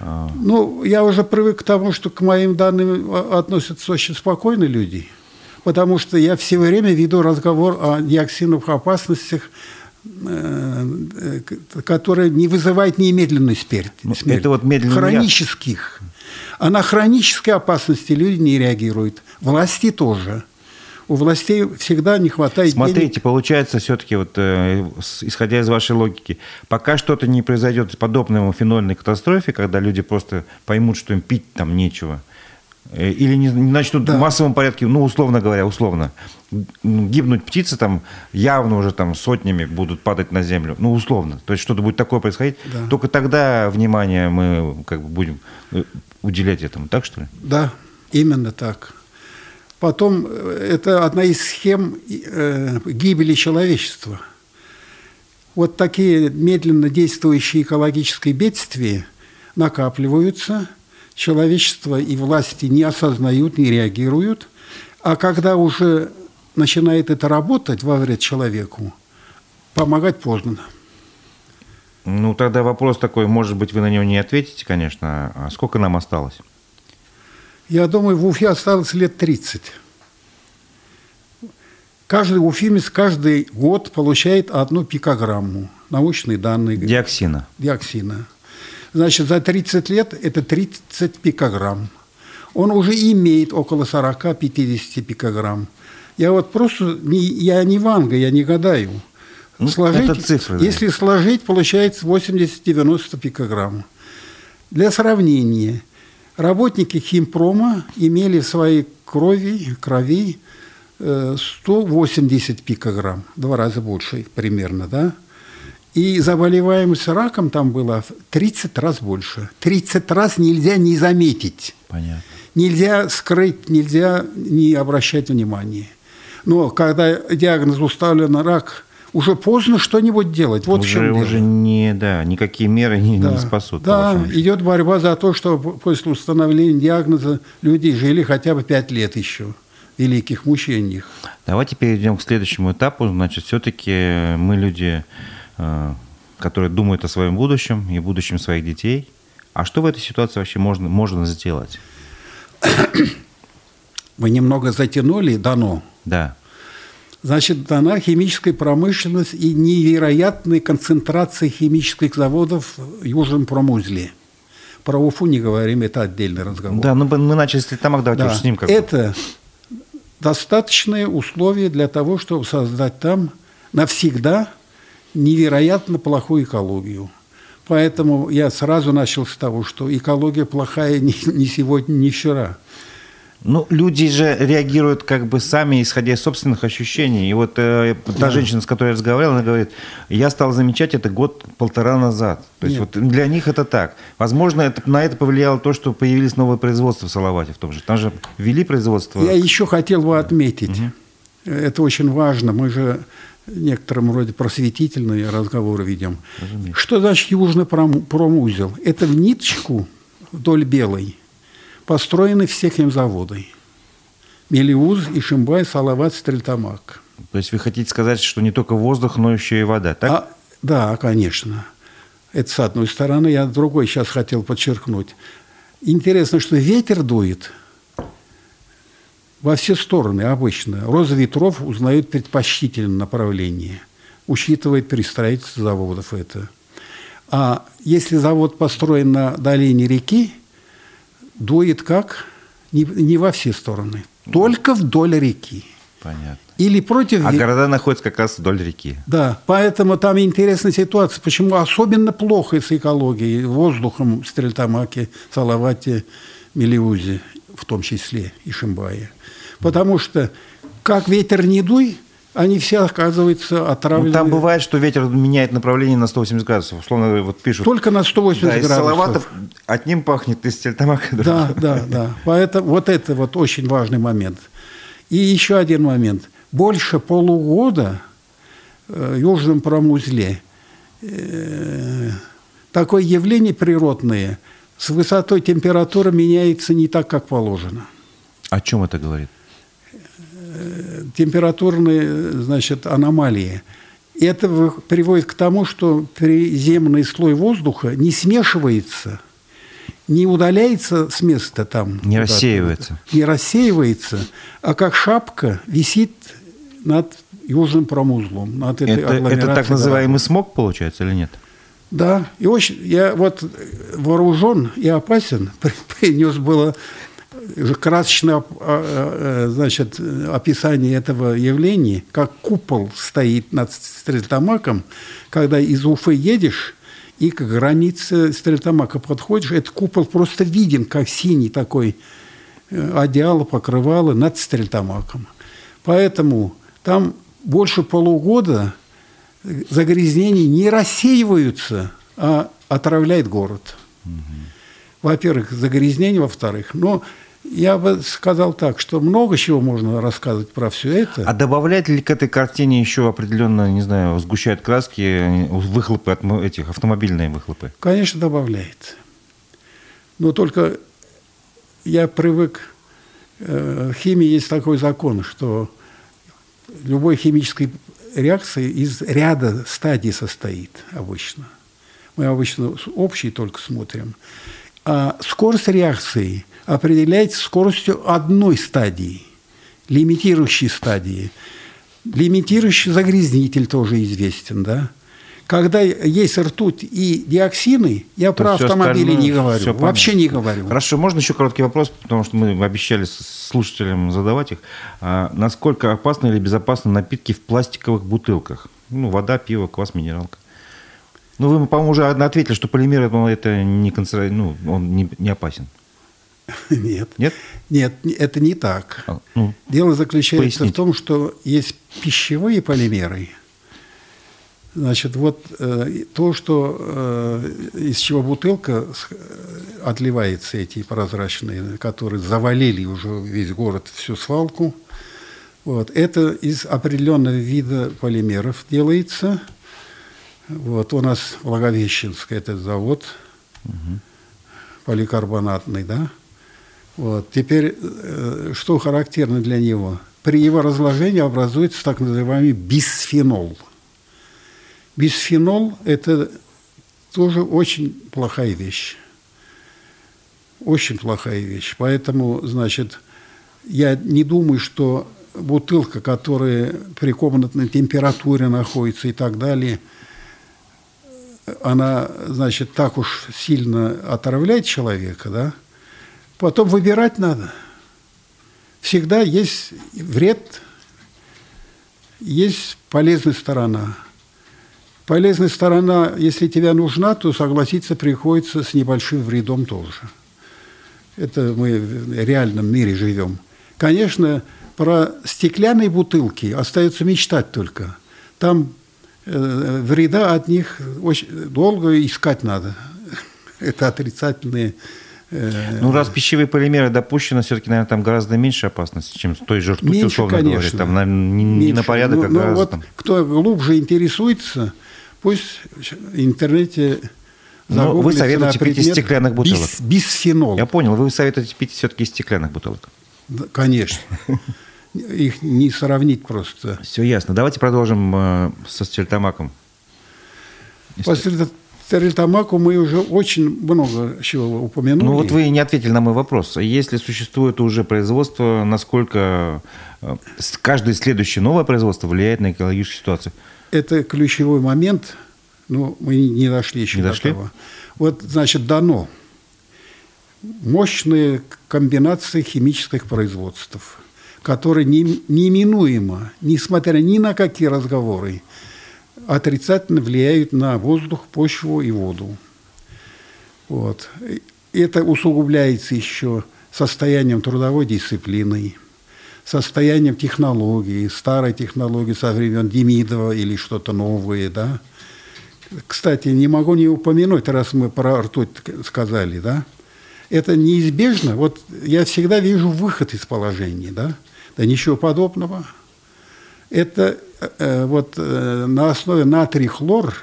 А... Ну, я уже привык к тому, что к моим данным относятся очень спокойно люди, потому что я все время веду разговор о диоксиновых опасностях, которые не вызывают немедленной смерти. Это вот медленный хронических. А на хронические опасности люди не реагируют. Власти тоже. у властей всегда не хватает Смотрите, денег. Смотрите, получается, все-таки, вот, э, исходя из вашей логики, пока что-то не произойдет подобного фенольной катастрофе, когда люди просто поймут, что им пить там нечего, э, или не, не начнут да. в массовом порядке, ну, условно говоря, условно, гибнуть птицы, там явно уже там, сотнями будут падать на землю, ну, условно, то есть что-то будет такое происходить, да. только тогда внимание мы как бы будем уделять этому, так что ли? Да, именно так. Потом, это одна из схем гибели человечества. Вот такие медленно действующие экологические бедствия накапливаются, человечество и власти не осознают, не реагируют, а когда уже начинает это работать во вред человеку, помогать поздно. Ну, тогда вопрос такой, может быть, вы на него не ответите, конечно, а сколько нам осталось? Я думаю, в Уфе осталось лет тридцать. Каждый уфимец каждый год получает одну пикограмму, научные данные. Диоксина. Диоксина. Значит, за тридцать лет это тридцать пикограмм. Он уже имеет около сорок-пятьдесят пикограмм. Я вот просто, не, я не ванга, я не гадаю. Ну, сложить, это цифры. Да. Если сложить, получается восемьдесят-девяносто пикограмм. Для сравнения. Работники химпрома имели в своей крови, крови сто восемьдесят пикограмм, два раза больше примерно, да? И заболеваемость раком там была в тридцать раз больше. тридцать раз нельзя не заметить. Понятно. Нельзя скрыть, нельзя не обращать внимания. Но когда диагноз уставлен рак, уже поздно что-нибудь делать. Вот уже в чем уже не, да, никакие меры не, да. не спасут. Да, идет борьба за то, чтобы после установления диагноза люди жили хотя бы пять лет еще в великих мучениях. Давайте перейдем к следующему этапу. Значит, все-таки мы люди, которые думают о своем будущем и будущем своих детей. А что в этой ситуации вообще можно, можно сделать? Вы немного затянули дано. Да. Значит, дана химическая промышленность и невероятная концентрация химических заводов в Южном промузле. Про Уфу не говорим, это отдельный разговор. Да, ну мы начали с Стерлитамака, давайте да. уже с ним как-то. Это достаточные условия для того, чтобы создать там навсегда невероятно плохую экологию. Поэтому я сразу начал с того, что экология плохая не сегодня, не вчера. Ну, люди же реагируют как бы сами, исходя из собственных ощущений. И вот э, та да. женщина, с которой я разговаривал, она говорит, я стал замечать это год-полтора назад. То есть Нет. вот для них это так. Возможно, это, на это повлияло то, что появились новые производства в Салавате в том же. Там же ввели производство. Я еще хотел бы отметить. Угу. Это очень важно. Мы же в некотором роде просветительные разговоры ведем. Разумеется. Что значит южный промузел? Это в ниточку вдоль белой. Построены все химзаводы. Мелеуз, Ишимбай, Салават, Стерлитамак. То есть вы хотите сказать, что не только воздух, но еще и вода, так? А, да, конечно. Это с одной стороны. Я другой сейчас хотел подчеркнуть. Интересно, что ветер дует во все стороны обычно. Роза ветров узнают предпочтительное направление, учитывает при строительстве заводов это. А если завод построен на долине реки, дует как? Не, не во все стороны. Только вдоль реки. Понятно. Или против... А города находятся как раз вдоль реки. Да. Поэтому там интересная ситуация. Почему особенно плохо с экологией, воздухом в Стерлитамаке, Салавате, Мелеузе, в том числе и Ишимбае. Потому что как ветер не дуй, они все оказываются отравлены. Ну, там бывает, что ветер меняет направление на сто восемьдесят градусов. Условно говоря, вот пишут. Только на сто восемьдесят да, градусов. Да, из Салаватов от ним пахнет, из Стерлитамака. Да, да, да. Поэтому вот это вот очень важный момент. И еще один момент. Больше полугода в южном промузле такое явление природное с высотой температуры меняется не так, как положено. О чем это говорит? Температурные, значит, аномалии. Это приводит к тому, что приземный слой воздуха не смешивается, не удаляется с места там. Не рассеивается. Не рассеивается, а как шапка висит над южным промузлом. Над этой это, это так называемый смог, получается, или нет? Да. И очень, я вот вооружен и опасен, принес было... красочное, значит, описание этого явления, как купол стоит над Стерлитамаком, когда из Уфы едешь и к границе Стерлитамака подходишь, этот купол просто виден, как синий такой одеяло, покрывало над Стерлитамаком. Поэтому там больше полугода загрязнения не рассеиваются, а отравляет город. Угу. Во-первых, загрязнение, во-вторых. Но я бы сказал так, что много чего можно рассказывать про все это. А добавляет ли к этой картине еще определенно, не знаю, сгущают краски, выхлопы, этих, автомобильные выхлопы? Конечно, добавляет. Но только я привык... В химии есть такой закон, что любой химической реакции из ряда стадий состоит обычно. Мы обычно общий только смотрим. А скорость реакции определяется скоростью одной стадии, лимитирующей стадии. Лимитирующий загрязнитель тоже известен, да? Когда есть ртуть и диоксины, я то про автомобили не говорю, вообще не говорю. Хорошо, можно еще короткий вопрос, потому что мы обещали слушателям задавать их. А насколько опасны или безопасны напитки в пластиковых бутылках? Ну, вода, пиво, квас, минералка. Ну, вы, по-моему, уже ответили, что полимер это не, канцер... ну, он не, не опасен. Нет. Нет? Нет, это не так. А, ну, дело заключается поясните. В том, что есть пищевые полимеры. Значит, вот э, то, что э, из чего бутылка отливается, эти прозрачные, которые завалили уже весь город, всю свалку, вот, это из определенного вида полимеров делается. Вот, у нас Благовещенский, это завод угу. поликарбонатный, да. Вот, теперь, э, что характерно для него? При его разложении образуется так называемый бисфенол. Бисфенол – это тоже очень плохая вещь. Очень плохая вещь. Поэтому, значит, я не думаю, что бутылка, которая при комнатной температуре находится и так далее, она, значит, так уж сильно отравляет человека, да? Потом выбирать надо. Всегда есть вред, есть полезная сторона. Полезная сторона, если тебе нужна, то согласиться приходится с небольшим вредом тоже. Это мы в реальном мире живем. Конечно, про стеклянные бутылки остается мечтать только. Там э, вреда от них очень долго искать надо. Это отрицательные... Э, ну, раз пищевые полимеры допущены, все-таки, наверное, там гораздо меньше опасности, чем с той же ртутью, условно говоря. Там на, не, не на порядок, ну, а гораздо... Ну, вот, там... Кто глубже интересуется... Пусть в интернете загуглится. Но вы советуете пить из стеклянных бутылок. Бисфенол. Я понял, вы советуете пить все-таки из стеклянных бутылок. Да, конечно. Их не сравнить просто. Все ясно. Давайте продолжим со Стерлитамаком. По Стерлитамаку мы уже очень много чего упомянули. Ну вот вы не ответили на мой вопрос. Если существует уже производство, насколько каждое следующее новое производство влияет на экологическую ситуацию? Это ключевой момент, но мы не дошли еще не до дошли? Этого. Вот, значит, дано мощные комбинации химических производств, которые неминуемо, несмотря ни на какие разговоры, отрицательно влияют на воздух, почву и воду. Вот. Это усугубляется еще состоянием трудовой дисциплины, состоянием технологии, старой технологии со времен Демидова или что-то новое, да. Кстати, не могу не упомянуть, раз мы про ртуть сказали, да. Это неизбежно. Вот я всегда вижу выход из положения, да. Да ничего подобного. Это э, вот э, на основе натрий-хлор,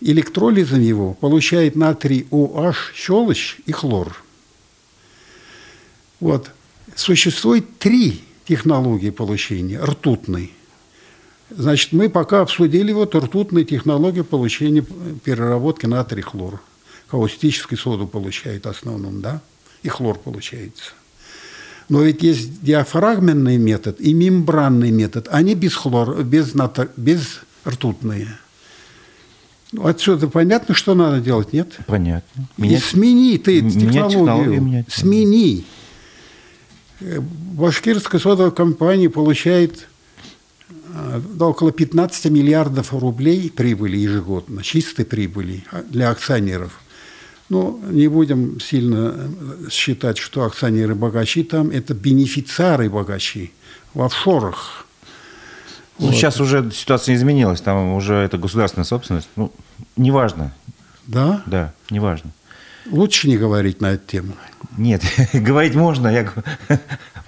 электролизом его получает натрий OH, щелочь и хлор. Вот. Существует три технологии получения ртутной. Значит, мы пока обсудили вот ртутные технологии получения переработки натрий-хлор. Каустический соду получает в основном, да? И хлор получается. Но ведь есть диафрагменный метод и мембранный метод. Они без хлора, без, натр... без ртутные. Отсюда понятно, что надо делать, нет? Понятно. Менять... И смени ты менять технологию. Менять. Смени. Башкирская содовая компания получает около пятнадцать миллиардов рублей прибыли ежегодно, чистой прибыли для акционеров. Ну, не будем сильно считать, что акционеры богачи там, это бенефициары богачи в офшорах. Ну, вот. Сейчас уже ситуация изменилась, там уже это государственная собственность. Ну, неважно. Да? Да, неважно. Лучше не говорить на эту тему. Нет, говорить можно. Я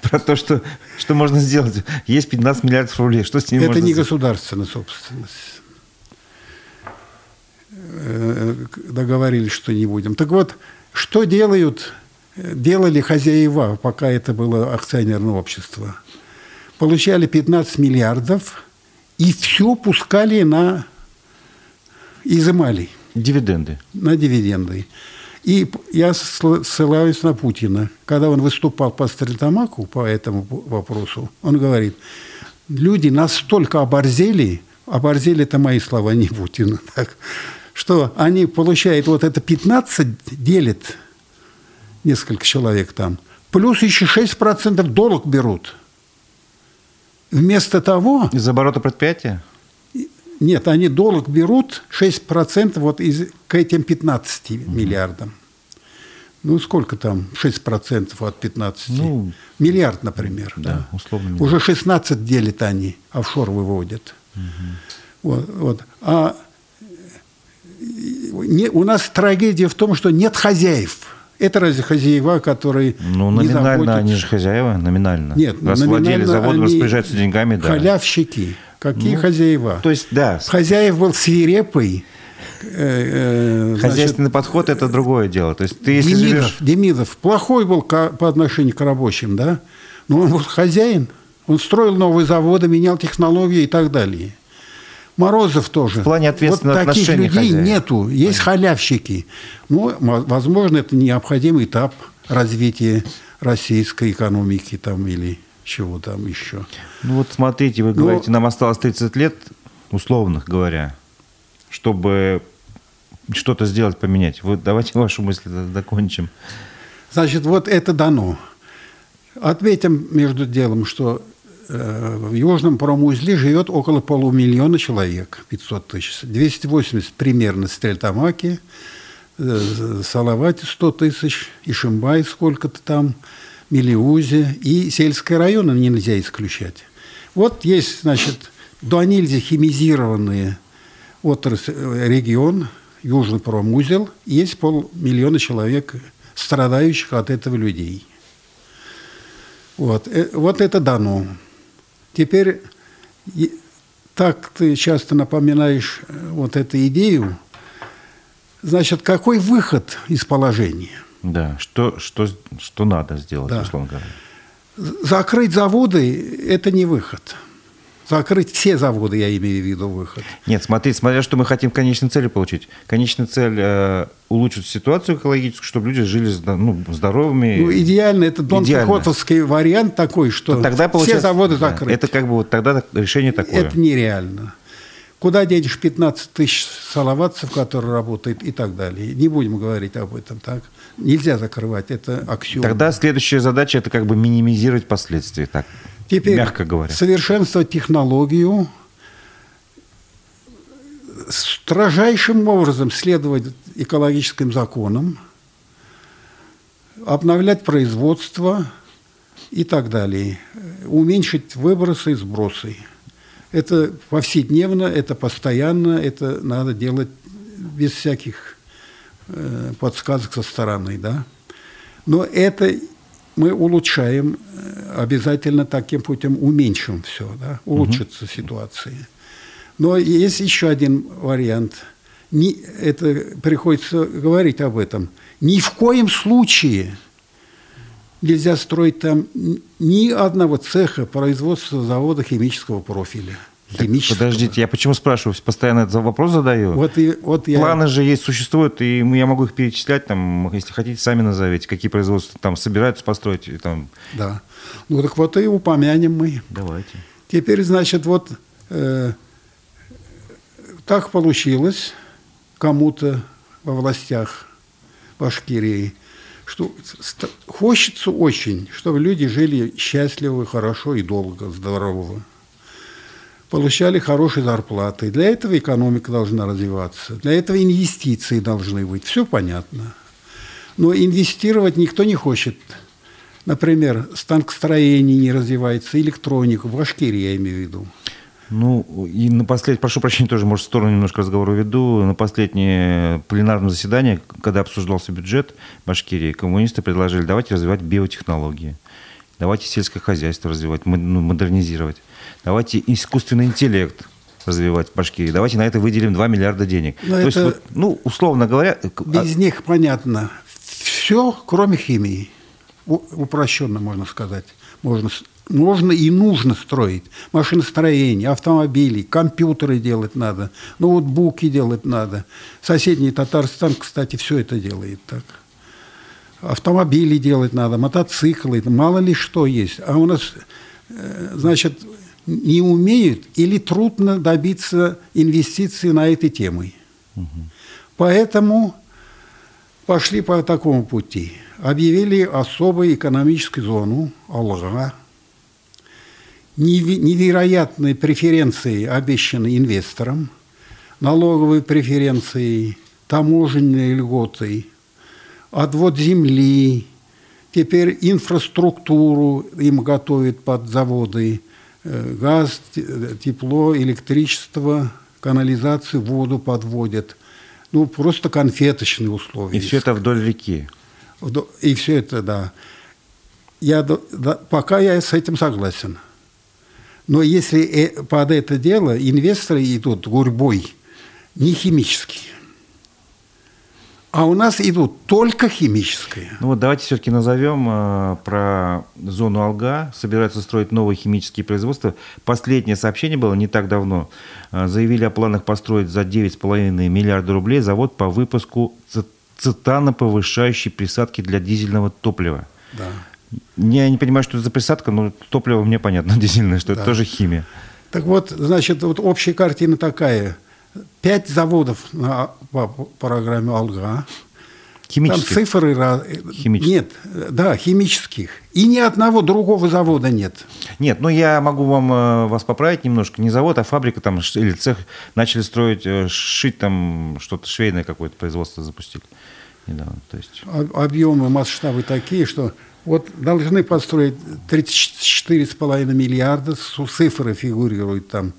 про то, что, что можно сделать. Есть пятнадцать миллиардов рублей. Что с ними можно сделать? Это не государственная собственность. Договорились, что не будем. Так вот, что делают, делали хозяева, пока это было акционерное общество? Получали пятнадцать миллиардов и все пускали на изымали. Дивиденды. На дивиденды. И я ссылаюсь на Путина. Когда он выступал по Стерлитамаку по этому вопросу, он говорит, люди настолько оборзели, оборзели это мои слова, не Путина, так, что они получают вот это пятнадцать, делят несколько человек там, плюс еще шесть процентов долг берут. Вместо того... Из оборота предприятия? Нет, они долг берут шесть процентов вот из, к этим пятнадцати угу. миллиардам. Ну, сколько там шесть процентов от пятнадцати? Ну, миллиард, например. Да, да. Условно. Уже шестнадцать делят они, офшор выводят. Угу. Вот, вот. А не, у нас трагедия в том, что нет хозяев. Это разве хозяева, которые ну, номинально не заботятся? Они же хозяева, номинально. Нет, раз номинально владели заводом, распоряжаются деньгами, да. Халявщики. Какие ну, хозяева? То есть, да. Хозяев был свирепый. Э, э, Хозяйственный значит, подход – это другое дело. То есть, ты, если Демидов, живешь... Демидов плохой был по отношению к рабочим, да? Но он был хозяин. Он строил новые заводы, менял технологии и так далее. Морозов тоже. В плане ответственного вот таких людей хозяев. Нету. Есть да. халявщики. Ну, возможно, это необходимый этап развития российской экономики там, или... Чего там еще? Ну вот смотрите, вы говорите, Но... нам осталось тридцать лет, условно говоря, чтобы что-то сделать, поменять. Вот давайте вашу мысль закончим. Значит, вот это дано. Ответим между делом, что в Южном промузле живет около полумиллиона человек, пятьсот тысяч. двести восемьдесят примерно в Стерлитамаке, Салавате сто тысяч, Ишимбай сколько-то там. Мелеузе и сельские районы нельзя исключать. Вот есть, значит, до нельзя химизированные отрасли, регион, Южный промузел, есть полмиллиона человек, страдающих от этого людей. Вот, вот это дано. Теперь, так ты часто напоминаешь вот эту идею, значит, какой выход из положения? Да, что, что, что надо сделать, да. условно говоря. Закрыть заводы – это не выход. Закрыть все заводы, я имею в виду, выход. Нет, смотри, смотря что мы хотим конечной цели получить. Конечная цель э, – улучшить ситуацию экологическую, чтобы люди жили ну, здоровыми. Ну, идеально. Это Дон Кихотовский вариант такой, что тогда все заводы да, закрыть. Это как бы вот тогда решение такое. Это нереально. Куда денешь пятнадцать тысяч салаватцев, которые работают и так далее? Не будем говорить об этом, так? Нельзя закрывать, это аксиома. Тогда следующая задача – это как бы минимизировать последствия, так, теперь мягко говоря. Совершенствовать технологию, строжайшим образом следовать экологическим законам, обновлять производство и так далее, уменьшить выбросы и сбросы. Это повседневно, это постоянно, это надо делать без всяких э, подсказок со стороны, да. Но это мы улучшаем, обязательно таким путем уменьшим все, да, улучшится угу. ситуация. Но есть еще один вариант, не, это приходится говорить об этом, ни в коем случае... Нельзя строить там ни одного цеха производства завода химического профиля. Химического. Подождите, я почему спрашиваю? Постоянно этот вопрос задаю. Вот и, вот Планы я... же есть, существуют, и я могу их перечислять, там, если хотите, сами назовите, какие производства там собираются построить. Там... Да. Ну так вот и упомянем мы. Давайте. Теперь, значит, вот э, так получилось кому-то во властях Башкирии, что хочется очень, чтобы люди жили счастливо, хорошо и долго, здорово. Получали хорошие зарплаты. Для этого экономика должна развиваться. Для этого инвестиции должны быть. Все понятно. Но инвестировать никто не хочет. Например, станкостроение не развивается, электронику, в Башкирии я имею в виду. Ну, и на последнее, прошу прощения, тоже, может, в сторону немножко разговора веду. На последнее пленарное заседание, когда обсуждался бюджет Башкирии, коммунисты предложили, давайте развивать биотехнологии, давайте сельское хозяйство развивать, модернизировать, давайте искусственный интеллект развивать в Башкирии, давайте на это выделим два миллиарда денег. То есть, вот, ну, условно говоря... Без а... них понятно. Все, кроме химии. Упрощенно, можно сказать. Можно... Можно и нужно строить. Машиностроение, автомобили, компьютеры делать надо, ноутбуки делать надо. Соседний Татарстан, кстати, все это делает так. Автомобили делать надо, мотоциклы, мало ли что есть. А у нас, значит, не умеют или трудно добиться инвестиций на этой темы. Угу. Поэтому пошли по такому пути. Объявили особую экономическую зону «Алга». Невероятные преференции обещаны инвесторам, налоговые преференции, таможенные льготы, отвод земли, теперь инфраструктуру им готовят под заводы, газ, тепло, электричество, канализацию, воду подводят. Ну, просто конфеточные условия. И все это вдоль реки. И все это, да. Я, да, пока я с этим согласен. Но если под это дело инвесторы идут гурьбой не химические, а у нас идут только химические. Ну вот давайте все-таки назовем э, про зону «Алга». Собираются строить новые химические производства. Последнее сообщение было не так давно. Э, заявили о планах построить за девять целых пять десятых миллиарда рублей завод по выпуску цитаноповышающей присадки для дизельного топлива. Да. Я не понимаю, что это за присадка, но топливо мне понятно, дизельное, что да. Это тоже химия. Так вот, значит, вот общая картина такая. Пять заводов на, по программе «Алга». Химических? Там цифры... Химических. Нет, да, химических. И ни одного другого завода нет. Нет, ну я могу вам, вас поправить немножко. Не завод, а фабрика там или цех. Начали строить, шить там что-то швейное какое-то производство запустили недавно. То есть... Объемы, масштабы такие, что... Вот должны построить тридцать четыре целых пять десятых миллиарда, цифры фигурируют там.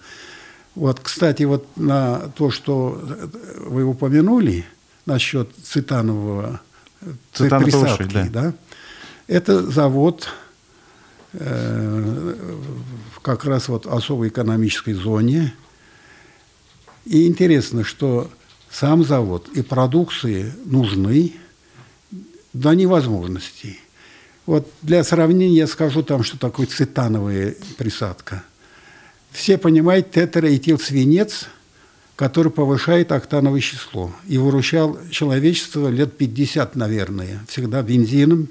Вот, кстати, вот на то, что вы упомянули насчет цитанового Цитан присадки, повыше, да. Да, это завод э, как раз вот в особой экономической зоне. И интересно, что сам завод и продукции нужны до невозможности. Вот для сравнения я скажу там, что такое цитановая присадка. Все понимают тетраэтилсвинец, который повышает октановое число. И выручал человечество лет пятьдесят, наверное. Всегда бензином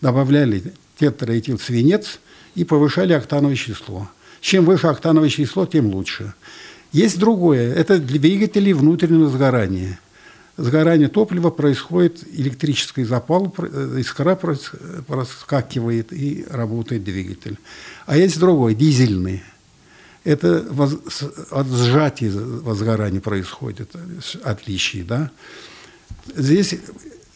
добавляли тетраэтилсвинец и повышали октановое число. Чем выше октановое число, тем лучше. Есть другое. Это для двигателей внутреннего сгорания. Сгорание топлива происходит, электрический запал, искра проскакивает и работает двигатель. А есть другой, дизельный. Это воз, от сжатия возгорания происходит отличие. Да? Здесь,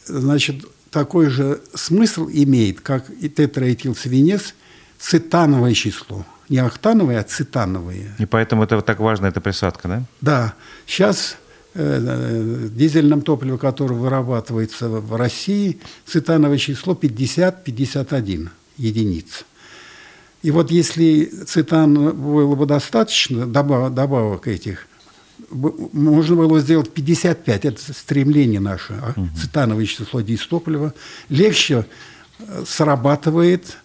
значит, такой же смысл имеет, как и тетраэтилсвинец, цитановое число. Не октановое, а цитановое. И поэтому это так важно, эта присадка, да? Да. Сейчас... дизельном топливе, которое вырабатывается в России, цитановое число пятьдесят - пятьдесят один единиц. И вот если цитана было бы достаточно, добавок этих, можно было сделать пятьдесят пять, это стремление наше, угу. Цитановое число дистоплива, легче срабатывает,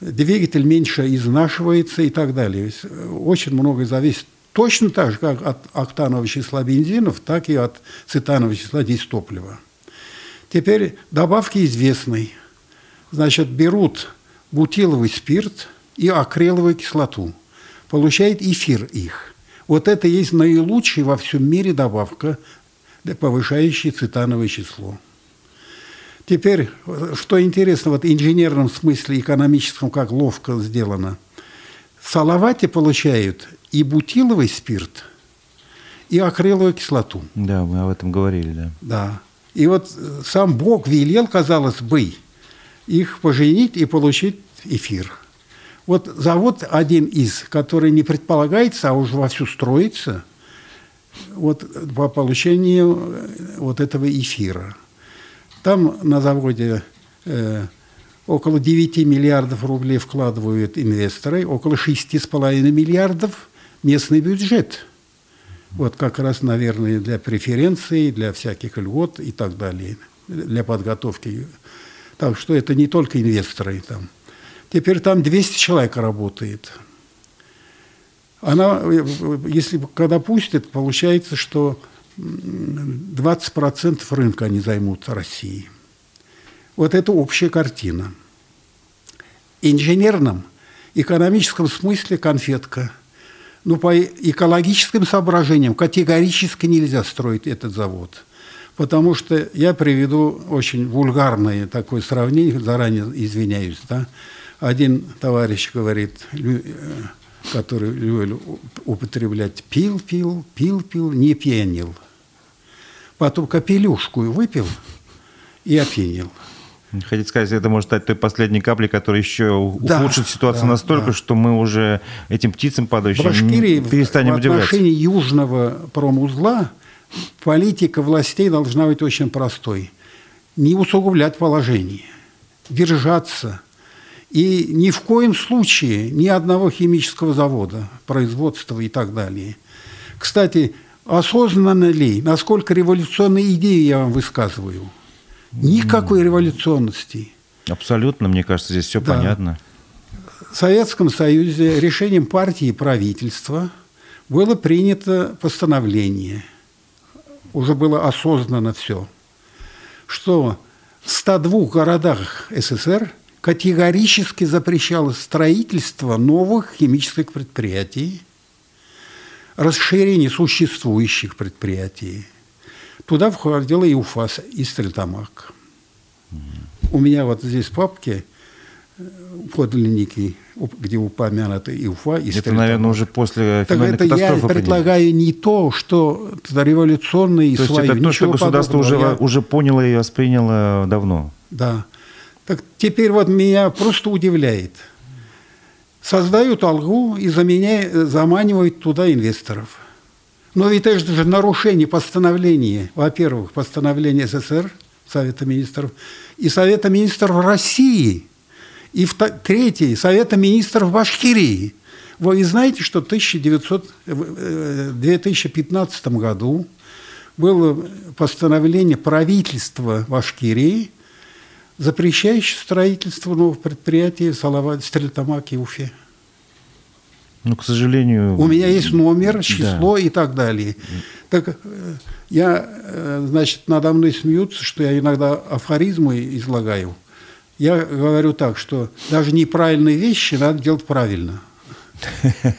двигатель меньше изнашивается и так далее. Очень многое зависит. Точно так же, как от октанового числа бензинов, так и от цитанового числа дистоплива. Теперь добавки известны. Значит, берут бутиловый спирт и акриловую кислоту. Получает эфир их. Вот это и есть наилучшая во всем мире добавка, повышающая цитановое число. Теперь, что интересно, вот в инженерном смысле, экономическом, как ловко сделано. Салавати получают и бутиловый спирт, и акриловую кислоту. Да, мы об этом говорили, да. Да. И вот сам Бог велел, казалось бы, их поженить и получить эфир. Вот завод один из, который не предполагается, а уже вовсю строится, вот по получению вот этого эфира. Там на заводе э, около девять миллиардов рублей вкладывают инвесторы, около шесть с половиной миллиардов местный бюджет. Вот как раз, наверное, для преференций, для всяких льгот и так далее, для подготовки. Так что это не только инвесторы там. Теперь там двести человек работает. Она, если когда пустят, получается, что двадцать процентов рынка они займут России. Вот это общая картина. В инженерном, экономическом смысле конфетка. Но по экологическим соображениям категорически нельзя строить этот завод. Потому что я приведу очень вульгарное такое сравнение, заранее извиняюсь. Да? Один товарищ говорит, который любил употреблять, пил, пил, пил, пил, не пьянил. Потом капелюшку выпил и опьянил. Хотите сказать, это может стать той последней каплей, которая еще да, ухудшит ситуацию да, настолько, да. что мы уже этим птицам падающим Башкирии перестанем в удивляться. В отношении южного промузла политика властей должна быть очень простой. Не усугублять положение, держаться. И ни в коем случае ни одного химического завода, производства и так далее. Кстати, осознанно ли, насколько революционные идеи я вам высказываю? Никакой революционности. Абсолютно, мне кажется, здесь все да. понятно. В Советском Союзе решением партии и правительства было принято постановление, уже было осознано все, что в ста двух городах СССР категорически запрещалось строительство новых химических предприятий, расширение существующих предприятий. Туда входила и Уфа, и Стерлитамак. Mm-hmm. У меня вот здесь в папке подлинники, где упомянуты и Уфа, и Стерлитамак. Это, наверное, уже после финальной катастрофы. Так это я предлагаю не то, что революционное и свое. То есть это то, что государство уже, уже поняло и восприняло давно. Да. Так теперь вот меня просто удивляет. Создают Алгу и заменяют, заманивают туда инвесторов. Но ведь это же нарушение постановления, во-первых, постановления СССР, Совета Министров, и Совета Министров России, и третье, Совета Министров Башкирии. Вы знаете, что в две тысячи пятнадцатом году было постановление правительства Башкирии, запрещающее строительство новых предприятий в Стерлитамаке и Уфе. Ну, к сожалению... У меня есть номер, число да. и так далее. Так я, значит, надо мной смеются, что я иногда афоризмы излагаю. Я говорю так, что даже неправильные вещи надо делать правильно.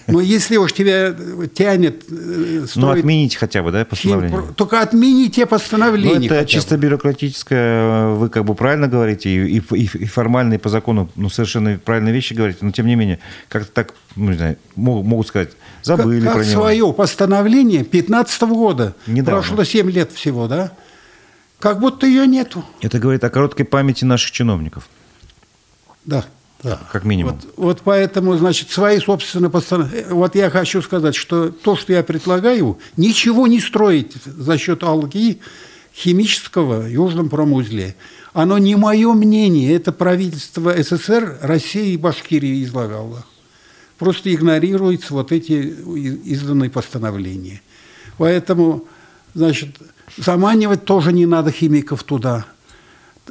Но если уж тебя тянет... Ну, отмените хотя бы, да, постановление? Только отмените постановление. Ну, это чисто бы. бюрократическое, вы как бы правильно говорите, и, и, и формально, и по закону, ну, совершенно правильные вещи говорите, но, тем не менее, как-то так, ну, не знаю, могут, могут сказать, забыли как, про него. Как свое постановление пятнадцатого года, недавно. Прошло семь лет всего, да, как будто ее нету. Это говорит о короткой памяти наших чиновников. Да. Да. Как минимум. Вот, вот поэтому, значит, свои собственные постановления. Вот я хочу сказать, что то, что я предлагаю, ничего не строить за счет Алги химического в южном промузле. Оно не мое мнение. Это правительство СССР, России и Башкирии излагало. Просто игнорируются вот эти изданные постановления. Поэтому, значит, заманивать тоже не надо химиков туда.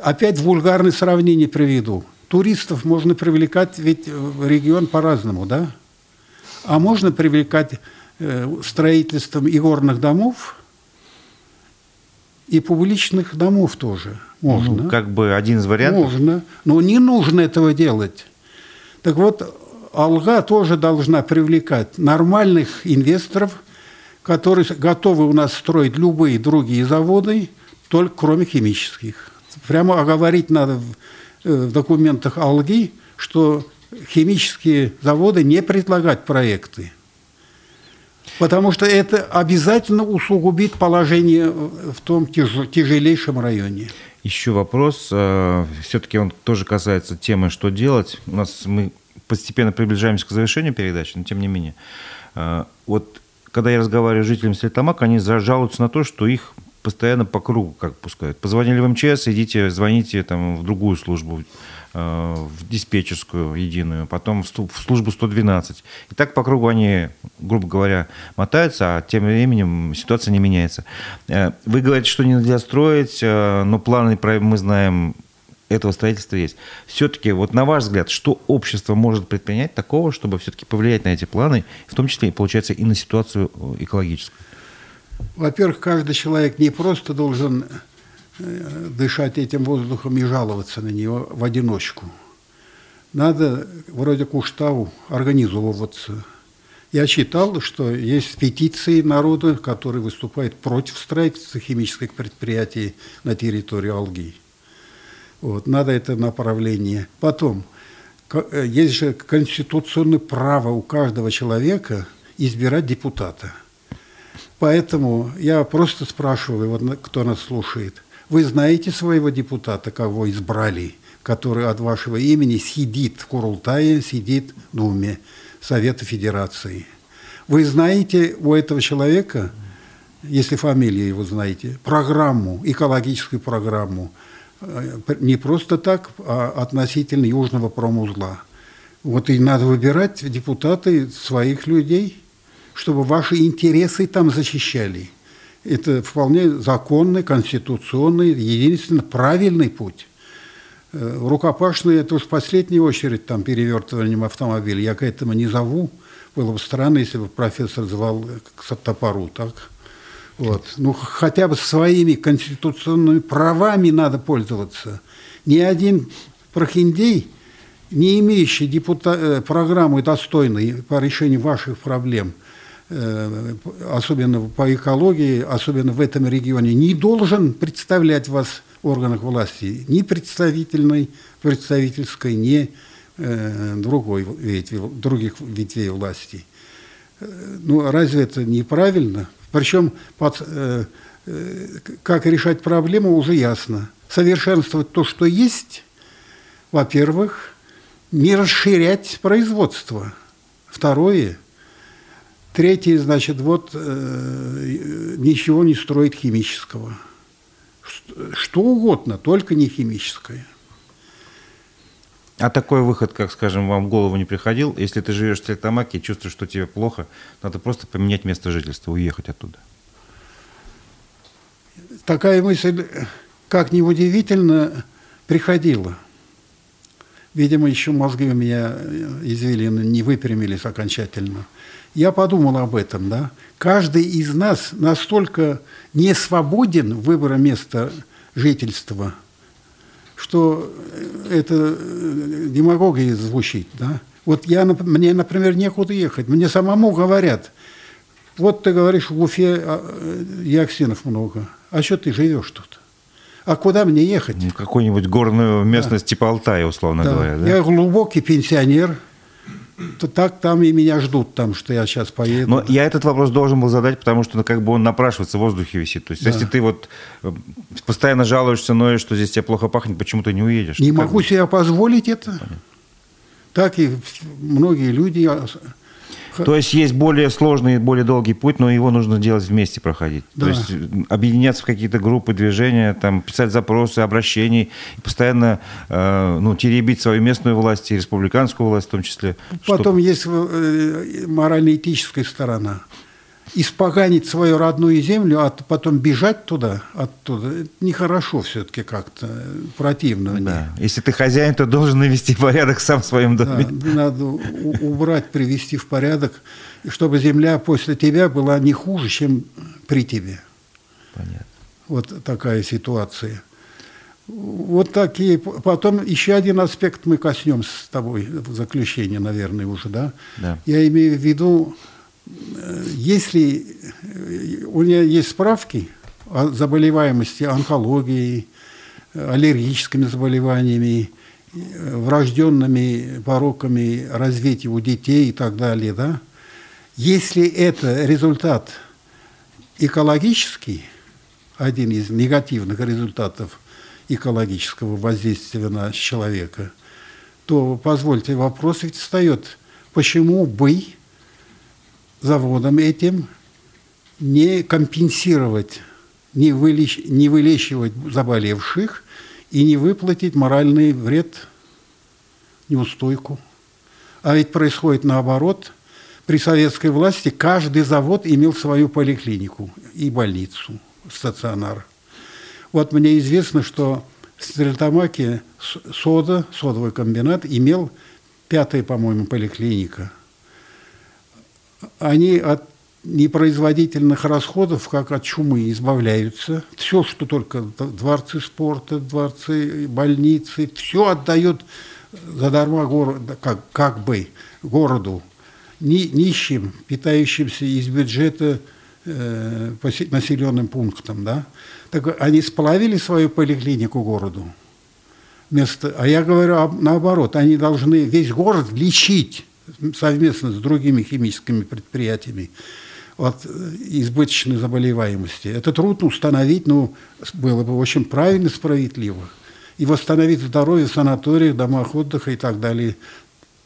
Опять вульгарное сравнение приведу. Туристов можно привлекать ведь в регион по-разному, да? А можно привлекать строительством и горных домов, и публичных домов тоже. Можно. Ну, как бы один из вариантов. Можно, но не нужно этого делать. Так вот, Алга тоже должна привлекать нормальных инвесторов, которые готовы у нас строить любые другие заводы, только кроме химических. прямо оговорить надо в документах «Алги», что химические заводы не предлагать проекты. Потому что это обязательно усугубит положение в том тяжелейшем районе. Еще вопрос. Все-таки он тоже касается темы «Что делать?». У нас мы постепенно приближаемся к завершению передачи, но тем не менее. Вот когда я разговариваю с жителями Стерлитамака, они жалуются на то, что их постоянно по кругу как пускают. Позвонили в эм че эс, идите, звоните там, в другую службу, в диспетчерскую единую, потом в службу сто двенадцать. И так по кругу они, грубо говоря, мотаются, а тем временем ситуация не меняется. Вы говорите, что нельзя строить, но планы, мы знаем, этого строительства есть. Все-таки, вот на ваш взгляд, что общество может предпринять такого, чтобы все-таки повлиять на эти планы, в том числе, получается, и на ситуацию экологическую? Во-первых, каждый человек не просто должен дышать этим воздухом и жаловаться на него в одиночку. Надо вроде к уставу организовываться. Я читал, что есть петиции народа, которые выступают против строительства химических предприятий на территории Алги. Вот, надо это направление. Потом, есть же конституционное право у каждого человека избирать депутата. Поэтому я просто спрашиваю, вот, кто нас слушает. Вы знаете своего депутата, кого избрали, который от вашего имени сидит в Курултае, сидит в Думе Совета Федерации? Вы знаете у этого человека, если фамилию его знаете, программу, экологическую программу, не просто так, а относительно южного промузла. Вот и надо выбирать депутаты своих людей, чтобы ваши интересы там защищали. Это вполне законный, конституционный, единственно правильный путь. Рукопашный – это уж в последнюю очередь там, перевертыванием автомобиля. Я к этому не зову. Было бы странно, если бы профессор звал к топору. Так? Вот. Ну, хотя бы своими конституционными правами надо пользоваться. Ни один прохиндей, не имеющий депутат, программы достойной по решению ваших проблем, особенно по экологии, особенно в этом регионе, не должен представлять вас в органах власти ни представительной, представительской, ни э, другой ветви, других ветвей власти. Ну, разве это неправильно? Причем, под, э, э, как решать проблему, уже ясно. Совершенствовать то, что есть, во-первых, не расширять производство. Второе. Третье, значит, вот э, ничего не строит химического. Что угодно, только не химическое. А такой выход, как, скажем, вам в голову не приходил? Если ты живешь в Стерлитамаке и чувствуешь, что тебе плохо, надо просто поменять место жительства, уехать оттуда. Такая мысль, как ни удивительно, приходила. Видимо, еще мозги у меня извилины не выпрямились окончательно. Я подумал об этом, да. Каждый из нас настолько не свободен в выборе места жительства, что это демагогия звучит, да. Вот я, мне, например, некуда ехать. Мне самому говорят, вот ты говоришь, в Уфе диоксинов много, а что ты живешь тут? А куда мне ехать? Ну, какую-нибудь горную местность, да. Типа Алтая, условно да. говоря. Да? Я глубокий пенсионер. То так там и меня ждут, там, что я сейчас поеду. Но я этот вопрос должен был задать, потому что ну, как бы он напрашивается, в воздухе висит. То есть, да. Если ты вот постоянно жалуешься, ноешь, что здесь тебе плохо пахнет, почему ты не уедешь? Не могу бы... себе позволить это. Понятно. Так и многие люди... То есть есть более сложный и более долгий путь, но его нужно делать вместе, проходить. Да. То есть объединяться в какие-то группы, движения, там, писать запросы, обращения, постоянно э, ну, теребить свою местную власть и республиканскую власть в том числе. Потом чтобы... есть морально-этическая сторона. Испоганить свою родную землю, а потом бежать туда, оттуда, нехорошо все-таки как-то, противно. Да. Если ты хозяин, то должен навести порядок сам в своем доме. Да, надо убрать, привести в порядок, чтобы земля после тебя была не хуже, чем при тебе. Понятно. Вот такая ситуация. Вот такие. Потом еще один аспект мы коснемся с тобой в заключении, наверное, уже, да? Да. Я имею в виду, если у меня есть справки о заболеваемости онкологией, аллергическими заболеваниями, врожденными пороками развития у детей и так далее, да? Если это результат экологический, один из негативных результатов экологического воздействия на человека, то, позвольте, вопрос ведь встает, почему бы заводом этим не компенсировать, не вылеч... не вылечивать заболевших и не выплатить моральный вред, неустойку. А ведь происходит наоборот. При советской власти каждый завод имел свою поликлинику и больницу, стационар. Вот мне известно, что в Стерлитамаке сода, содовый комбинат, имел пятая, по-моему, поликлиника. Они от непроизводительных расходов, как от чумы, избавляются. Все, что только дворцы спорта, дворцы, больницы, все отдают задарма города, как, как бы городу, нищим, питающимся из бюджета э, населенным пунктом. Да? Так они сплавили свою поликлинику городу. Вместо, а я говорю наоборот, они должны весь город лечить совместно с другими химическими предприятиями от избыточной заболеваемости. Это трудно установить, но было бы очень правильно, справедливо. И восстановить здоровье в санаториях, домах отдыха и так далее.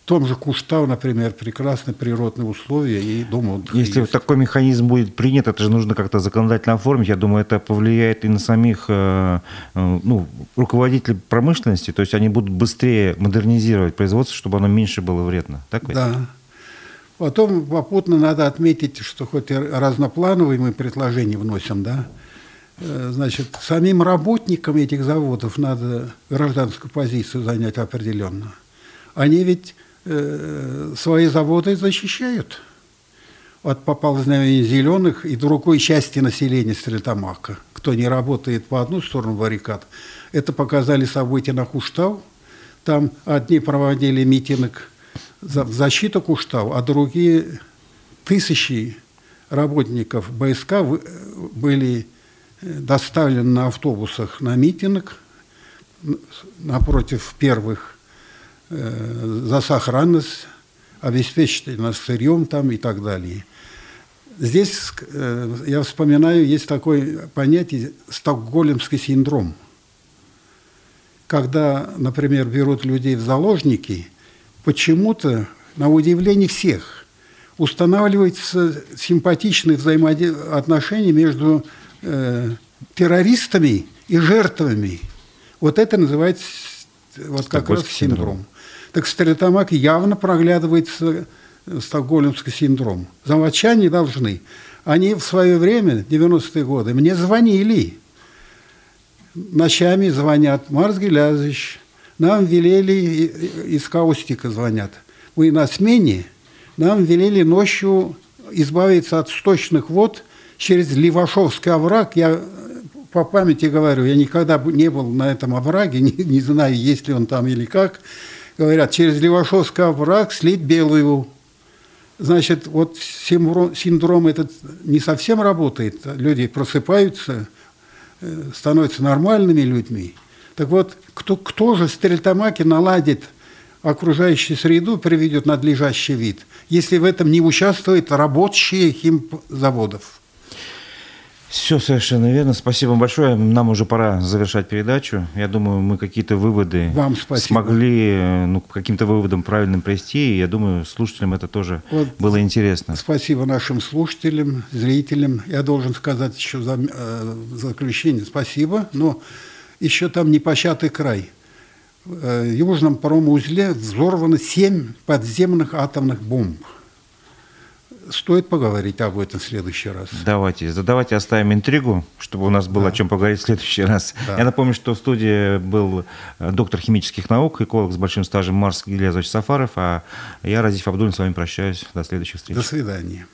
В том же Куштау, например, прекрасные природные условия и дом отдыха. Если есть такой механизм будет принят, это же нужно как-то законодательно оформить. Я думаю, это повлияет и на самих ну, руководителей промышленности. То есть они будут быстрее модернизировать производство, чтобы оно меньше было вредно. Так ведь? Да. Потом попутно надо отметить, что хоть и разноплановые мы предложения вносим, да, значит, самим работникам этих заводов надо гражданскую позицию занять определенно. Они ведь свои заводы защищают от поползновения зеленых и другой части населения Стерлитамака. Кто не работает по одну сторону баррикад, это показали события на Куштау. Там одни проводили митинг в защиту Куштау, а другие тысячи работников БСК были доставлены на автобусах на митинг напротив первых за сохранность, обеспечить нас сырьем там и так далее. Здесь, я вспоминаю, есть такое понятие «стокгольмский синдром». Когда, например, берут людей в заложники, почему-то, на удивление всех, устанавливается симпатичное взаимоотношение между э, террористами и жертвами. Вот это называется вот как раз синдром. синдром. Так Стерлитамак явно проглядывается стокгольмский синдром. Заводчане должны. Они в свое время, в девяностые годы, мне звонили. Ночами звонят. Марс Гилязович, нам велели, из Каустика звонят. Мы на смене, нам велели ночью избавиться от сточных вод через Левашовский овраг. Я по памяти говорю, я никогда не был на этом овраге, не, не знаю, есть ли он там или как. Говорят, через Левашовский овраг слить белую. Значит, вот синдром этот не совсем работает. Люди просыпаются, становятся нормальными людьми. Так вот, кто, кто же в Стерлитамаке наладит окружающую среду, приведет надлежащий вид, если в этом не участвуют рабочие химзаводов? Все совершенно верно. Спасибо большое. Нам уже пора завершать передачу. Я думаю, мы какие-то выводы смогли, ну, каким-то выводам правильным привести. И я думаю, слушателям это тоже вот было интересно. Спасибо нашим слушателям, зрителям. Я должен сказать еще за, э, заключение спасибо. Но еще там непочатый край. В Южном промузле взорвано семь подземных атомных бомб. Стоит поговорить об этом в следующий раз. Давайте, давайте оставим интригу, чтобы у нас было да. о чем поговорить в следующий раз. Да. Я напомню, что в студии был доктор химических наук, эколог с большим стажем Марс Гилязович Сафаров, а я, Разиф Абдуллин, с вами прощаюсь. До следующих встреч. До свидания.